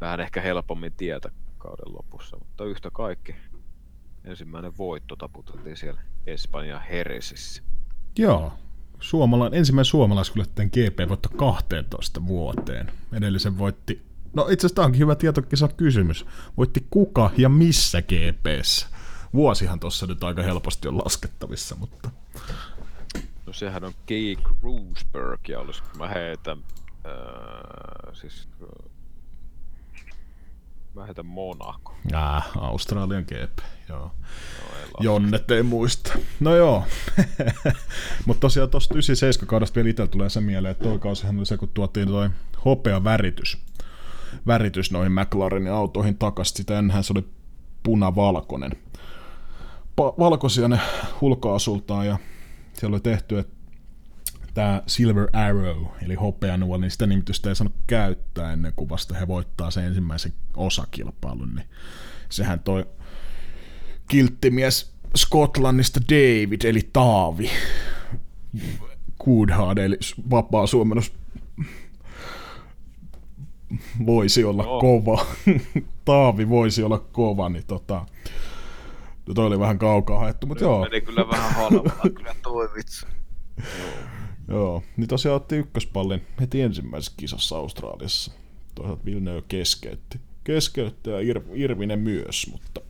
vähän ehkä helpommin tietä kauden lopussa, mutta yhtä kaikki ensimmäinen voitto taputeltiin siellä Espanjan Jerezessä. Joo, suomalainen, ensimmäinen suomalaiskuljettajan G P-voitto kahteentoista vuoteen. Edellisen voitti, no itse asiassa tämä onkin hyvä tietokisa kysymys, voitti kuka ja missä G P:ssä? Vuosihan tuossa nyt aika helposti on laskettavissa, mutta... No sehän on Keke Rosberg, ja olis, mä heitän... Äh, siis... Mä heitän Monaco. Jaa, Australian G P, joo. Jonnet ei muista. No joo. Mutta tosiaan tosta yhdeksänkymmentäseitsemän kaudesta vielä itsellä tulee se mieleen, että toi kausihan oli se, kun tuotiin toi hopea väritys. Väritys noihin McLarenin autoihin takaisin. Sitä ennenhän se oli punavalkoinen. Valkoisia ne ulkoasultaan ja siellä oli tehty, että tämä Silver Arrow, eli hopeanuoli, niin sitä nimitystä ei saanut käyttää ennen kuin vasta he voittaa sen ensimmäisen osakilpailun, niin sehän toi kilttimies Skotlannista David, eli Taavi Coulthard, eli vapaa suomennos voisi olla oh. kova, Taavi voisi olla kova, niin tota... No toi oli vähän kaukaa haettu, mutta joo. Meni kyllä vähän halvalla, kyllä toi vitsi. Joo, niin tosiaan otti ykköspallin heti ensimmäisessä kisassa Australiassa. Toisaalta Villeneuve jo keskeytti. Keskeytti ja Ir- Irvine myös, mutta...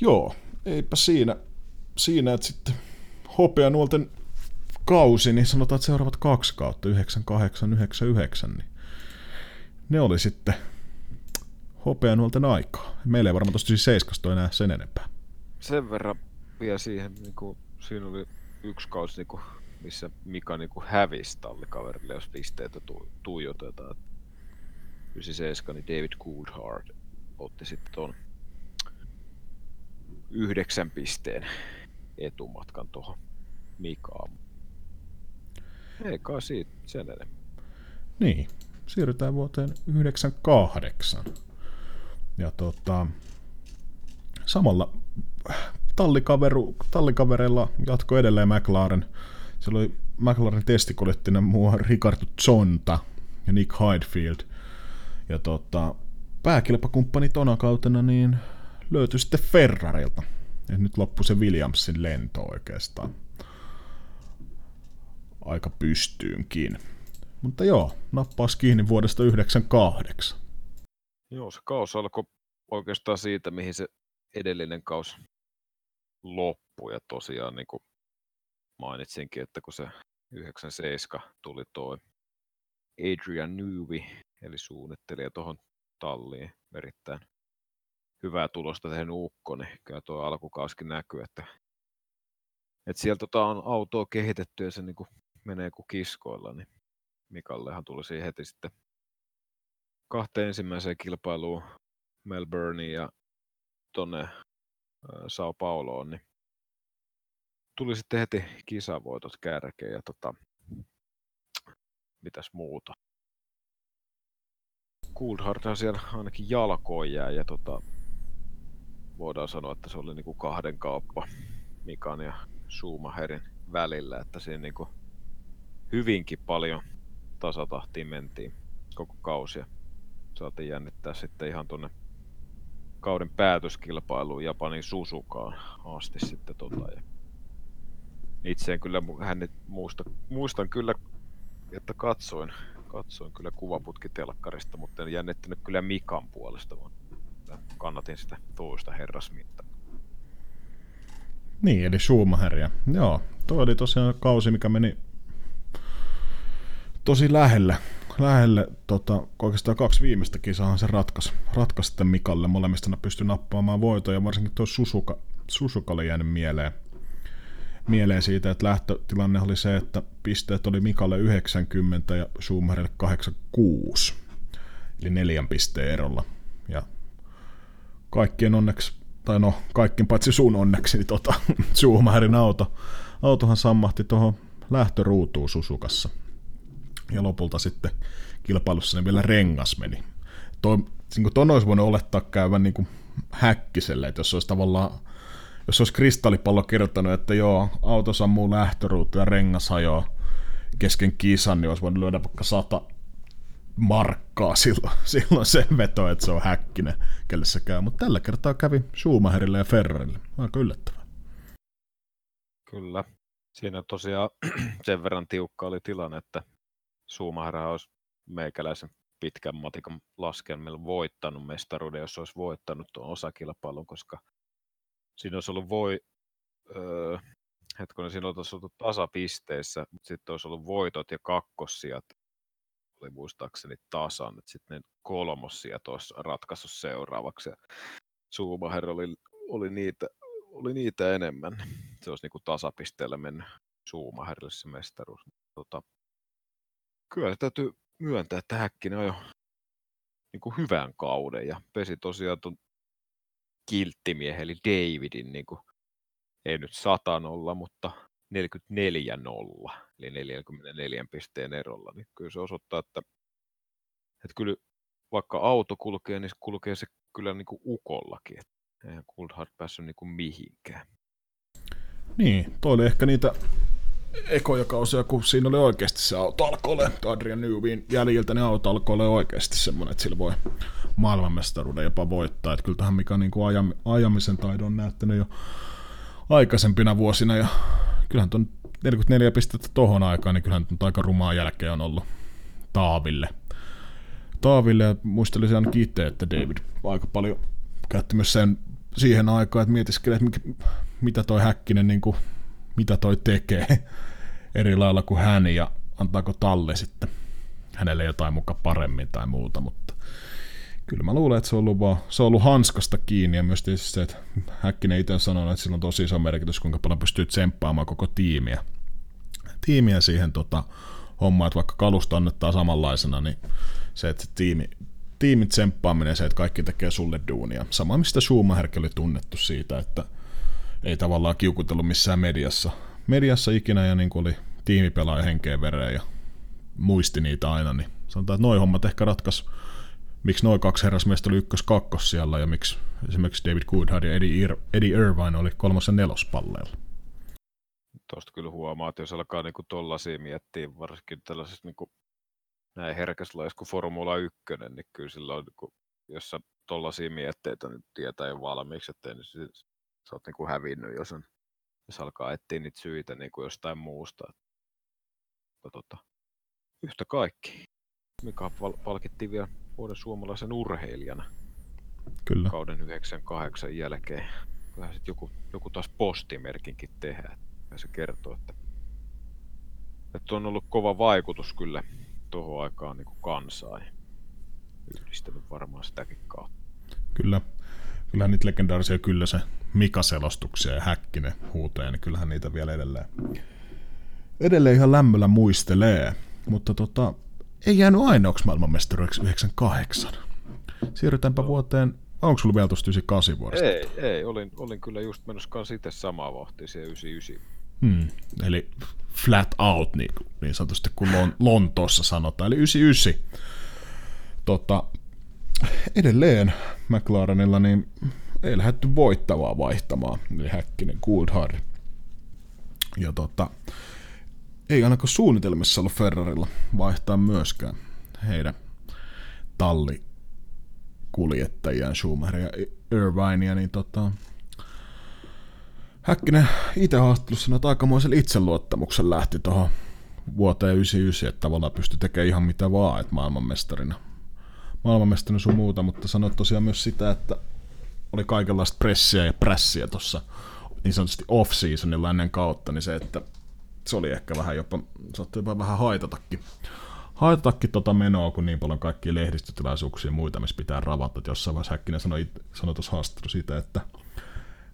Joo, eipä siinä, siinä että sitten hopeanuolten kausi, niin sanotaan, että seuraavat kaksi kautta, yhdeksänkymmentäkahdeksan yhdeksänkymmentäyhdeksän, niin ne oli sitten hopeanuolten aikaa. Meillä ei varmaan tosta seiskasta enää sen enempää. Sen verran vielä siihen, niin kuin, siinä oli yksi kausi, niin kuin, missä Mika niin kuin hävisi tallikaverille, jos pisteitä tu- tuijotetaan. yhdeksänkymmentäseitsemän, niin David Coulthard otti sitten tuon yhdeksän pisteen etumatkan tuohon Mikaan. Eikä siitä sen enemmän. Niin, siirrytään vuoteen yhdeksänkymmentäkahdeksan. Ja tota, samalla tallikaveru, tallikavereilla jatkoi edelleen McLaren. Siellä oli McLaren testikuljettina muu Riccardo Zonta ja Nick Heidfeld. Ja tota, pääkilpakumppani tona kautena niin löytyi sitten Ferrarilta. Ja nyt loppui se Williamsin lento oikeastaan. Aika pystyynkin. Mutta joo, nappas kiinni vuodesta yhdeksänkymmentäkahdeksan. Joo, se kaus alkoi oikeastaan siitä, mihin se edellinen kaus loppui. Ja tosiaan niin kuin mainitsinkin, että kun se yhdeksänkymmentäseitsemän tuli toi Adrian Newey, eli suunnittelija tuohon talliin, erittäin hyvää tulosta tehnyt ukko, niin kyllä tuo alkukauskin näkyy, että, että sieltä tota on autoa kehitetty ja se niin kuin menee kuin kiskoilla, niin Mikallehan tuli siihen heti sitten kahteen ensimmäiseen kilpailuun Melbourneen ja tuonne Sao Pauloon, niin tuli sitten heti kisavoitot kärkeen ja tota, mitäs muuta. Coulthardhan siellä ainakin jalkoon jää ja tota, voidaan sanoa, että se oli niinku kahden kauppa Mikan ja Schumacherin välillä, että siinä niinku hyvinkin paljon tasatahtiin mentiin koko kausia. Saatiin jännittää sitten ihan tuonne kauden päätöskilpailuun Japanin Suzukaan asti sitten tota. Ja itse en kyllä hän muista, muistan kyllä että katsoin, katsoin kyllä kuvaputkitelkkarista, mutta en jännittänyt kyllä Mikan puolesta, vaan kannatin sitä toista herrasmiestä. Niin, eli Schumacheria. Joo, toi oli tosiaan kausi, mikä meni tosi lähellä. Lähelle, tota, oikeastaan kaksi viimeistä kisaahan se ratkaisi. Ratkaisi sitten Mikalle. Molemmista ne pystyi nappaamaan voitoja, ja varsinkin tuo Suzuka, Suzuka oli jäänyt mieleen. Mieleen siitä, että lähtötilanne oli se, että pisteet oli Mikalle yhdeksänkymmentä ja Schumacherille kahdeksankymmentäkuusi. Eli neljän pisteen erolla. Ja kaikkien onneksi, tai no kaikkien paitsi sun onneksi, niin tota, Schumacherin auto. Autohan sammahti tuohon lähtöruutuun Suzukassa. Ja lopulta sitten kilpailussa ne vielä rengas meni. Toi, niin kuin ton olisi voinut olettaa käyvän niin kuin Häkkiselle, että jos olisi tavallaan, jos olisi kristallipallo kirjoittanut, että joo, auto sammuu lähtöruutu ja rengas hajoaa kesken kisan, niin olisi voinut lyödä vaikka sata markkaa silloin, silloin sen veto, että se on Häkkinen, kelle se käy. Mutta tällä kertaa kävi Schumacherille ja Ferrarille. Aika yllättävää. Kyllä. Siinä tosiaan sen verran tiukka oli tilanne, että Schumacher olisi meikäläisen pitkän matikan laskelmilla voittanut mestaruuden, jos olisi voittanut tuon osakilpailun, koska siinä olisi ollut voi, öö, hetkinen, siinä olisi ollut tasapisteissä, mutta sitten olisi ollut voitot ja kakkossijat, oli muistaakseni tasan, että sitten kolmossijat olisi ratkaissut seuraavaksi, ja Schumacher oli, oli, niitä, oli niitä enemmän, se olisi niin kuin tasapisteellä mennyt Schumacherille se mestaruus. Tota, Kyllä täytyy myöntää, että Häkkinen ajoi niin kuin hyvän kauden ja pesi tosiaan tuon kilttimiehen eli Davidin, niin kuin, ei nyt sata nolla, mutta neljäkymmentäneljä nolla, eli neljäkymmentäneljä pisteen erolla. Niin kyllä se osoittaa, että, että kyllä vaikka auto kulkee, niin se kulkee se kyllä niin kuin ukollakin. Että eihän Coulthard päässyt niin kuin mihinkään. Niin, toi oli ehkä niitä ekoja kausia, kun siinä oli oikeasti se auto alkoi olemaan, Adrian Neweyn jäljiltä, niin auto alkoi olemaan oikeasti semmoinen, että sillä voi maailmanmestaruuden jopa voittaa. Että kyllä tähän Mika niin kuin ajam, ajamisen taidon on näyttänyt jo aikaisempina vuosina, ja kyllähän tuon neljäkymmentäneljä pistettä tohon aikaan, niin kyllähän aika rumaa jälkeen on ollut Taaville. Taaville, ja muistelisin ainakin itse, että David aika paljon käytti myös sen, siihen aikaan, että mietiskeli, että mitä toi Häkkinen niin kuin mitä toi tekee eri lailla kuin hän, ja antaako talle sitten hänelle jotain muka paremmin tai muuta, mutta kyllä mä luulen, että se on ollut, vaan, se on ollut hanskasta kiinni, ja myös tietysti se, että Häkkinen itse sanoi, että sillä on tosi iso merkitys, kuinka paljon pystyy tsemppaamaan koko tiimiä, tiimiä siihen tota, hommaan, että vaikka kalusta annettaa samanlaisena, niin se, että se tiimi, tiimin tsemppaaminen, se, että kaikki tekee sulle duunia, sama mistä Schumacherkin oli tunnettu siitä, että ei tavallaan kiukutellut missään mediassa, mediassa ikinä, ja niin kuin oli tiimipelaaja henkeen vereen ja muisti niitä aina, niin sanotaan, että noi hommat ehkä ratkaisi, miksi noi kaksi herrasmiestä oli ykkös-kakkos siellä, ja miksi esimerkiksi David Coulthard ja Eddie, Ir- Eddie Irvine oli kolmas- ja nelospalleilla. Tuosta kyllä huomaa, että jos alkaa niin kuin tollaisia miettiä, varsinkin tällaisessa niin kuin näin herkäslaisessa kuin Formula yksi, niin kyllä sillä on, niin kuin, jos sä tollaisia mietteitä nyt tietää jo valmiiksi, ettei nyt niin sä oot niinku hävinnyt, jos, on, jos alkaa etsiä niitä syitä niinku jostain muusta. Tota, yhtä kaikki. Mika palkittiin vielä vuoden suomalaisen urheilijana. Kyllä. Kauden yhdeksänkymmentäkahdeksan jälkeen. Kyllähän sit joku, joku taas postimerkinkin tehdään. Ja se kertoo, että, että on ollut kova vaikutus kyllä tohon aikaan niinku kansaan. Yhdistänyt varmaan sitäkin kautta. Kyllä. Kyllähän niitä legendaarisia kyllä se Mika-selostuksia ja Häkkinen huutoja, niin kyllähän niitä vielä edelleen, edelleen ihan lämmöllä muistelee. Mutta tota, ei jäänyt ainoaksi maailmanmestaruiksi yhdeksänkymmentäkahdeksan. Siirrytäänpä vuoteen, onko sulla vielä tuosta yhdeksänkymmentäkahdeksan vuodesta? Ei, ei olin, olin kyllä just mennyt kanssa itse samaa vauhtia siihen yhdeksänkymmentäyhdeksän. Hmm, eli flat out niin, niin sanotusti kuin Lontoossa sanotaan, eli yhdeksänkymmentäyhdeksän. Tota, edelleen McLarenilla niin ei lähdetty voittavaa vaihtamaan, eli Häkkinen, Coulthard. Ja tota, ei ainakaan suunnitelmissa ollut Ferrarilla vaihtaa myöskään heidän tallikuljettajiaan, Schumacheria ja Irvinea, niin tota, Häkkinen itse haastattelussa aikamoisen itseluottamuksen lähti tuohon vuoteen yhdeksänkymmentäyhdeksän, että tavallaan pystyi tekemään ihan mitä vaan, että maailmanmestarina. Maailmanmestarina sun muuta, mutta sanoit tosiaan myös sitä, että oli kaikenlaista pressiä ja prässiä tuossa niin sanotusti off-seasonilla ennen kautta, niin se, että se oli ehkä vähän jopa, saattoi jopa vähän haitatakin. Haitatakin tota menoa, kun niin paljon kaikkia lehdistötilaisuuksia ja muita, missä pitää ravata. Et jossain vaiheessa Häkkinen sanoi, sanoi tuossa haastattelussa sitä, että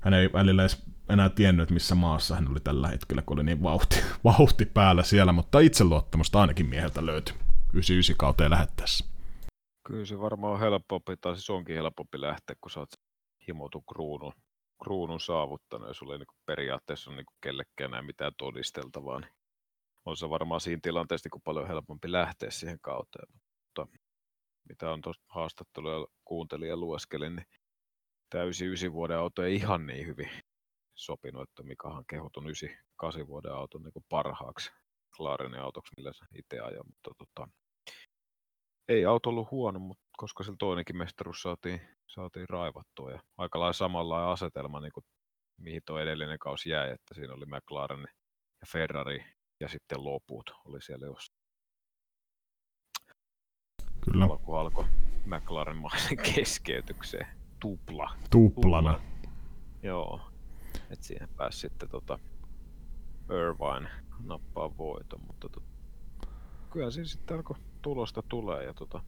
hän ei välillä edes enää tiennyt, missä maassa hän oli tällä hetkellä, kun oli niin vauhti, vauhti päällä siellä, mutta itseluottamusta ainakin mieheltä löytyi yhdeksänkymmentäyhdeksän kauteen lähettäessä. Kyllä se varmaan on helpompi, tai siis onkin helpompi lähteä, kun sä oot himotu kruunun, kruunun saavuttanut, ja sulla ei niin kuin periaatteessa ole niin kuin kellekään enää mitään todisteltavaa. Niin on se varmaan siinä tilanteessa niin paljon helpompi lähteä siihen kauteen. Mutta mitä on tuossa haastatteluja kuuntelin ja lueskelin, niin täysi yhdeksän vuoden auto ei ihan niin hyvin sopinut, että Mikahan kehutun yhdeksän kahdeksan vuoden auton niin kuin parhaaksi McLarenin autoksi, millä se itse ajoi. Mutta tota, ei auto ollut huono, mutta koska sillä toinenkin mestaruus saatiin, saatiin raivattua. Ja aika lailla samanlainen asetelma, niin kuin mihin tuo edellinen kausi jäi, että siinä oli McLaren ja Ferrari ja sitten loput oli siellä jossain. Kyllä. Alku alkoi McLaren-maisen keskeytykseen tupla. Tuplana. Tupla. Joo. Et siihen pääsi sitten tota Irvine nappaa voiton, mutta to... kyllä siinä sitten alkoi tulosta tulee ja tota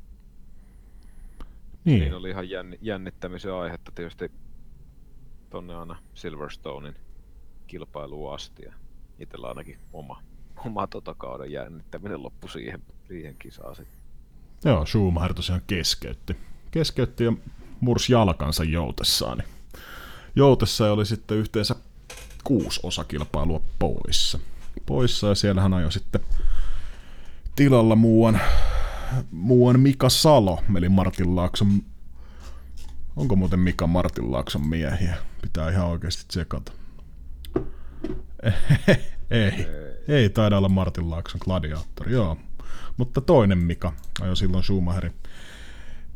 niin. Siinä oli ihan jännittämisen aihetta tietysti tonne aina Silverstonein kilpailuun asti. Itsellä ainakin oma, oma tota kauden jännittäminen loppui siihen, siihen kisaan sitten. Joo, Schumacher tosiaan keskeytti. Keskeytti ja mursi jalkansa joutessaan. Niin joutessa oli sitten yhteensä kuusi osakilpailua poissa. Poissa ja siellä hän ajoi sitten tilalla muuan, muuan Mika Salo, eli Martin Laakson. Onko muuten Mika Martin Laakson miehiä? Pitää ihan oikeasti tsekata. Ei, ei taida olla Martin Laakson gladiaattori, joo. Mutta toinen Mika ajoi silloin Schumacherin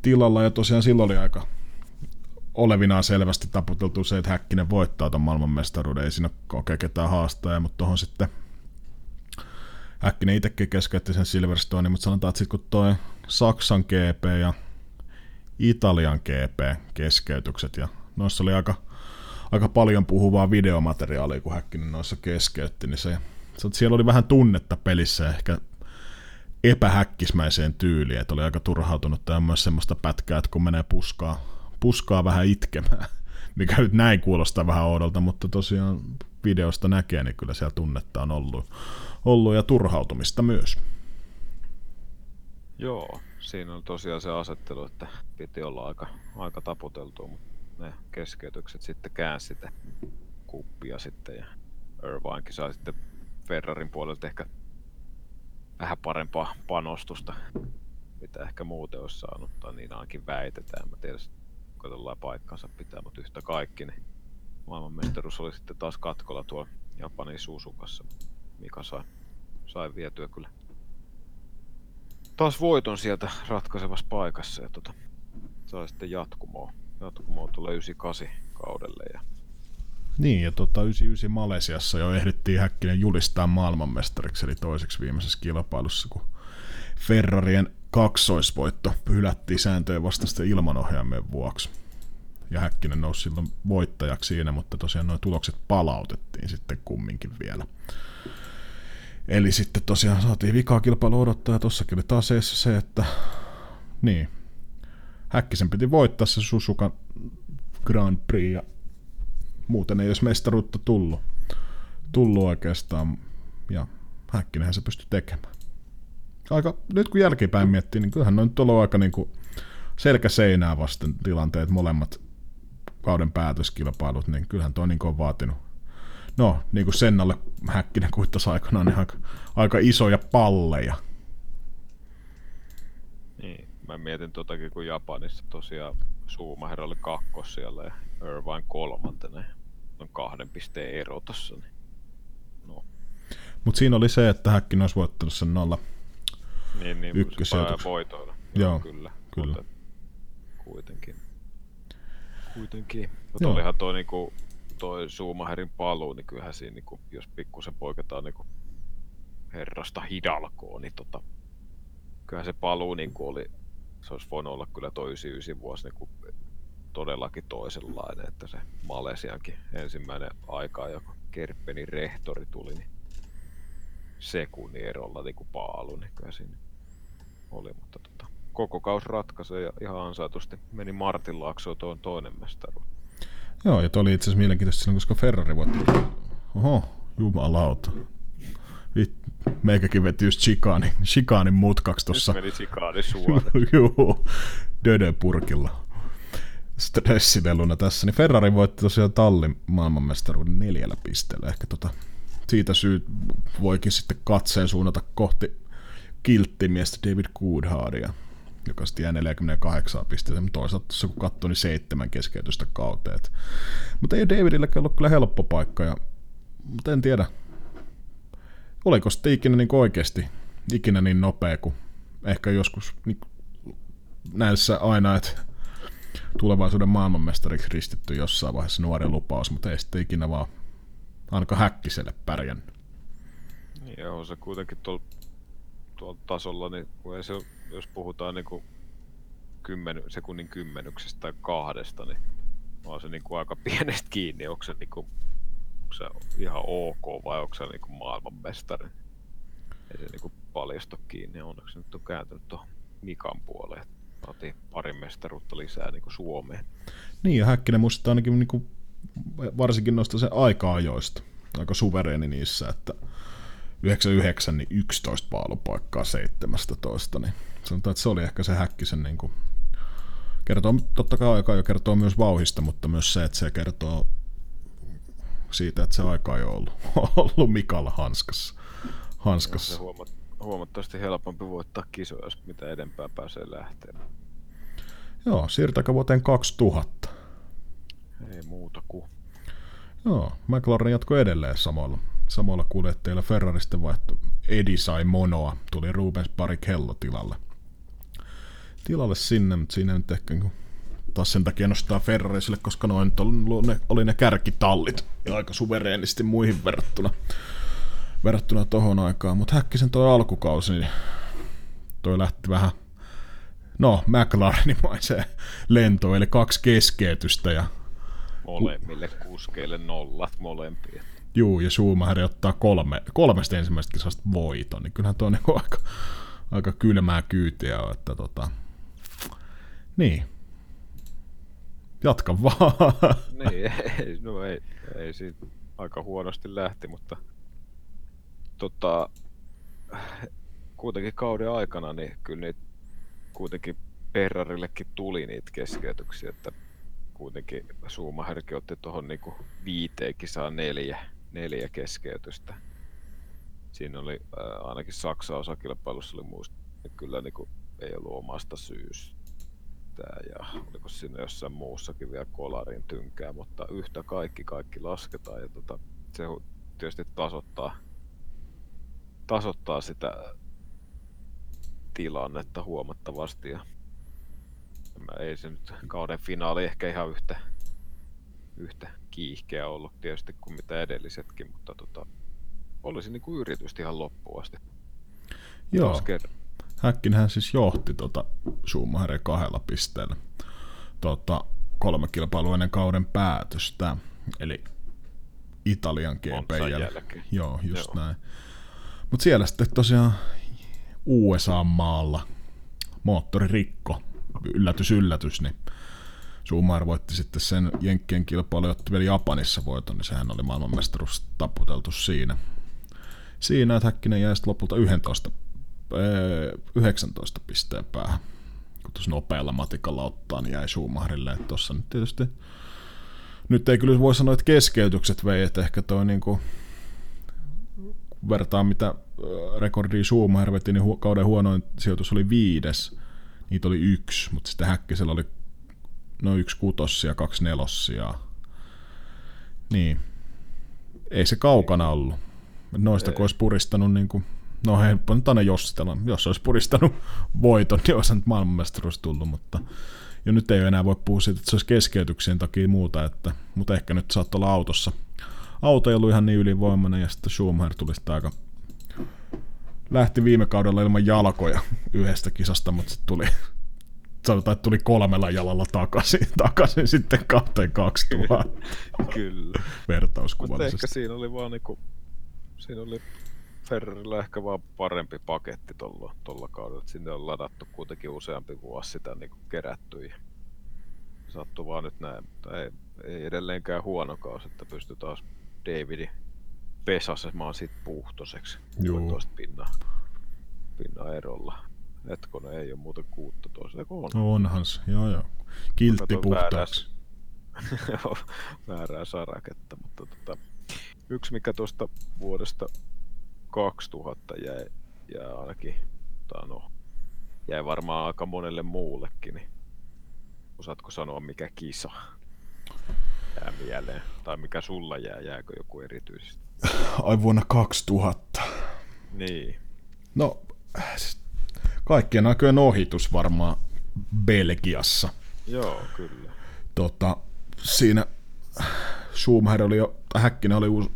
tilalla, ja tosiaan silloin oli aika olevinaan selvästi taputeltu se, että Häkkinen voittaa ton maailmanmestaruuden, ei siinä kokea ketään haastaa, mutta tohon sitten Häkkinen itsekin keskeytti sen Silverstonein, mutta sanotaan, että sit kun toi Saksan G P ja Italian G P keskeytykset, ja noissa oli aika aika paljon puhuvaa videomateriaalia, kun Häkkinen noissa keskeytti, niin se, siellä oli vähän tunnetta pelissä ehkä epähäkkismäiseen tyyliin, että oli aika turhautunut, tai myös semmoista pätkää, että kun menee puskaa, puskaa vähän itkemään, mikä nyt näin kuulostaa vähän oudolta, mutta tosiaan videosta näkee, niin kyllä siellä tunnetta on ollut, ollut ja turhautumista myös. Joo, siinä on tosiaan se asettelu, että piti olla aika, aika taputeltua, mutta ne keskeytykset sitten käänsi sitä kuppia sitten ja Irvinekin sai sitten Ferrarin puolelta ehkä vähän parempaa panostusta, mitä ehkä muuten olisi saanut, tai niin ainakin väitetään. Mä tiedän, katsotaan paikkansa pitää, mutta yhtä kaikki, niin maailmanmestaruus oli sitten taas katkolla tuolla Japanin Suzukassa, mikä sai, sai vietyä kyllä taas voiton sieltä ratkaisevassa paikassa ja tota, sai sitten jatkumoa. Jatkumoa tulee yhdeksänkymmentäkahdeksan kaudelle. Ja... Niin, ja tota, yhdeksänkymmentäyhdeksän Malesiassa jo ehdittiin Häkkinen julistaa maailmanmestariksi, eli toiseksi viimeisessä kilpailussa, kun Ferrarien kaksoisvoitto hylättiin sääntöjen vastaisten ilmanohjaamien vuoksi. Ja Häkkinen nousi silloin voittajaksi siinä, mutta tosiaan nuo tulokset palautettiin sitten kumminkin vielä. Eli sitten tosiaan saatiin vikaa kilpailu odottaa, ja tossakin oli taas se, että... Niin. Häkkisen piti voittaa se Suzukan Grand Prix ja muuten ei olisi mestaruutta tullut, tullut oikeastaan ja Häkkinenhän se pystyi tekemään. Aika, nyt kun jälkipäin miettii, niin kyllähän on nyt ollut aika niin kuin selkäseinää vasten tilanteet molemmat kauden päätöskilpailut, niin kyllähän tuo niin kuin on vaatinut. No, niin kuin Sennalle Häkkinen kuittasi aikanaan niin aika, aika isoja palleja. Mä mietin totakin, kun Japanissa tosiaan Schumacher oli kakkos siellä ja Irvine kolmantena. On kahden pisteen ero tossa. Niin. No. Mut siinä oli se, että Häkkinen olisi voittanut sen nolla niin, niin, ykkösijoituksen. Voitoilla. Joo, Joo, kyllä. kyllä. Kuitenkin. Kuitenkin. Mutta olihan toi, niinku, toi Schumacherin paluu, niin kyllähän siinä, niinku, jos pikkusen poiketaan niinku herrasta Hidalgoon, niin tota, kyllähän se paluu niin kuin oli, se olisi voinut olla kyllä toi yhdeksänkymmentäyhdeksän vuosi niin kuin todellakin toisenlainen, että se Malesiankin ensimmäinen aika, joka Kerppenin rehtori tuli, niin sekunnin erolla niin kuin paalu, niin kyllä siinä oli, mutta tota, koko kaus ratkaisee ja ihan ansaitusti meni Martin Laaksoon tuon toinen mestaruus. Joo, ja toi oli itse asiassa mielenkiintoista silloin, koska Ferrari voitti. Oho, jumalauta. Meikäkin veti just Chicanen, Chicanen mutkaksi tuossa. Nyt meni Chicanen suoraan. Joo, Dödöpurkilla. Stressileluna tässä. Niin Ferrari voitti tosiaan tallin maailmanmestaruuden neljällä pisteellä. Ehkä tota, siitä syyt voikin sitten katseen suunnata kohti kilttimiestä David Coulthardia, joka sitten jää neljäkymmentäkahdeksan pisteeseen, mutta toisaalta tuossa kun katsoo, niin seitsemän keskeytystä kauteen. Mutta ei Davidilläkään ollut kyllä helppo paikka, ja, mutta en tiedä, oliko sitten ikinä niin oikeasti ikinä niin nopea kuin ehkä joskus niin näissä aina, että tulevaisuuden maailmanmestariksi ristitty jossain vaiheessa nuoren lupaus, mutta ei sitten ikinä vaan ainakaan Häkkiselle pärjännyt. Joo, se kuitenkin tuolla tuolla tasolla, niin kun ei se, jos puhutaan niin kuin kymmen, sekunnin kymmenyksestä tai kahdesta, niin on se niin kuin aika pienestä kiinni, onko se, niin kuin, onko se ihan ok vai onko se niin kuin maailmanmestari. Ei se niin kuin paljastu kiinni, onneksi nyt on kääntynyt tuohon Mikan puoleen. Saatiin pari mestaruutta lisää niin kuin Suomeen. Niin, ja Häkkinen muistaa ainakin niin kuin, varsinkin noista sen aika-ajoista, aika suvereeni niissä, että yhdeksänkymmentäyhdeksän, niin yksitoista paalupaikkaa seitsemästätoista, niin sanotaan, että se oli ehkä se Häkkisen, niin kuin, kertoo, totta kai aika-ajo kertoo myös vauhista, mutta myös se, että se kertoo siitä, että se aika-ajo on ollut, ollut Mikalla hanskassa. hanskassa. Huomat, huomattavasti helpompi voittaa kisoja, mitä edempää pääsee lähtemään. Joo, siirtääkö vuoteen kaksituhatta? Ei muuta kuin. Joo, McLaren jatkoi edelleen samalla. Samalla kuljettajilla Ferrari sitten vaihtui. Eddie sai monoa, tuli Rubens Barrichello tilalle. Tilalle sinne, mutta siinä nyt ehkä taas sen takia nostaa Ferrari sille, koska noin oli ne, oli ne kärkitallit ja aika suvereenisti muihin verrattuna, verrattuna tohon aikaan. Mutta Häkkisen toi alkukausi, niin toi lähti vähän, no McLarenimaiseen lentoon, eli kaksi keskeytystä ja molemmille kuskeille nollat molempia. Juu, ja Schumacher ottaa kolme, kolmesta ensimmäisestä kisasta voiton, niin kyllähän tuo on niin aika, aika kylmää kyytiä, että tota... Niin. Jatka vaan. Niin, ei, no ei, ei siitä aika huonosti lähti, mutta... Tota... Kuitenkin kauden aikana, niin kyllä niitä kuitenkin Ferrarillekin tuli niitä keskeytyksiä, että kuitenkin Schumacherkin otti tuohon niinku viiteen kisaan neljä. neljä keskeytystä. Siinä oli ää, ainakin Saksan osakilpailussa oli muista, että kyllä niin kuin, ei ollut omasta syystä ja oliko siinä jossain muussakin vielä kolarin tynkää, mutta yhtä kaikki kaikki lasketaan ja tota, se tietysti tasoittaa, tasoittaa sitä tilannetta huomattavasti ja ei se nyt kauden finaali ehkä ihan yhtä yhtä kiihkeä ollut tietysti kuin mitä edellisetkin, mutta tota, olisi niin kuin yritystä ihan loppuun asti. Joo, Häkkinenhän siis johti tota Schumacherin kahdella pisteellä tota, kolme kilpailua ennen kauden päätöstä, eli Italian G P jälkeen. Joo, just Joo. näin. Mutta siellä sitten tosiaan U S A-maalla moottori rikko, yllätys yllätys, niin Schumacher voitti sitten sen jenkkien kilpailu, jotta vielä Japanissa voiton, niin sehän oli maailmanmestaruus taputeltu siinä. Siinä, että Häkkinen jäi sitten lopulta yhdeksäntoista pisteen päähän. Kun tuossa nopealla matikalla ottaa, niin jäi Schumacherille. Että tuossa nyt tietysti, nyt ei kyllä voi sanoa, että keskeytykset vei, että ehkä toi niinku, kun vertaa mitä rekordia Schumacher veti, niin hu- kauden huonoin sijoitus oli viides, niitä oli yksi, mutta sitten Häkkisellä oli no yksi kutossia, kaksi nelossia. Niin. Ei se kaukana ollut. Noista kun olisi puristanut niin kuin, no heippa nyt aina jossitella. Jos olisi puristanut voiton, niin olisi nyt maailmanmestaruus tullut, mutta jo nyt ei enää voi puhua siitä, että se olisi keskeytyksien takia muuta, että, mutta ehkä nyt saattoi olla autossa. Auto ei ollut ihan niin ylivoimainen ja sitten Schumacher tuli sitä aika lähti viime kaudella ilman jalkoja yhdestä kisasta, mutta sitten tuli, sanotaan, että tuli kolmella jalalla takaisin, takaisin sitten kahteen kaksituhatta. Kyllä. Vertauskuvallisesti. Mutta ehkä siinä oli vaan niinku, siinä oli Ferrarilla ehkä vaan parempi paketti tuolla, tuolla kaudella. Sinne on ladattu kuitenkin useampi vuosi sitä niinku kerätty. Sattuu vaan nyt näin, mutta ei, ei edelleenkään huono kausi, että pystyy taas Davidin pesasemaan sit puhtoiseksi kuusitoista pinnan, pinnan erolla. Hetkona ei ole muuta kuusitoista, eikö on? Onhan se, joo joo. Kiltti puhtaaksi. Väärää saraketta, mutta tota, yksi mikä tuosta vuodesta kaksituhatta jäi, jäi ainakin, tai no, jäi varmaan aika monelle muullekin, niin osaatko sanoa mikä kisa jää mieleen? Tai mikä sulla jää, jääkö joku erityisesti? Ai vuonna kaksituhatta. Niin. No, kaikkien aikojen ohitus varmaan Belgiassa. Joo, kyllä. Tota, siinä Schumacher oli jo, Häkkinen oli uus,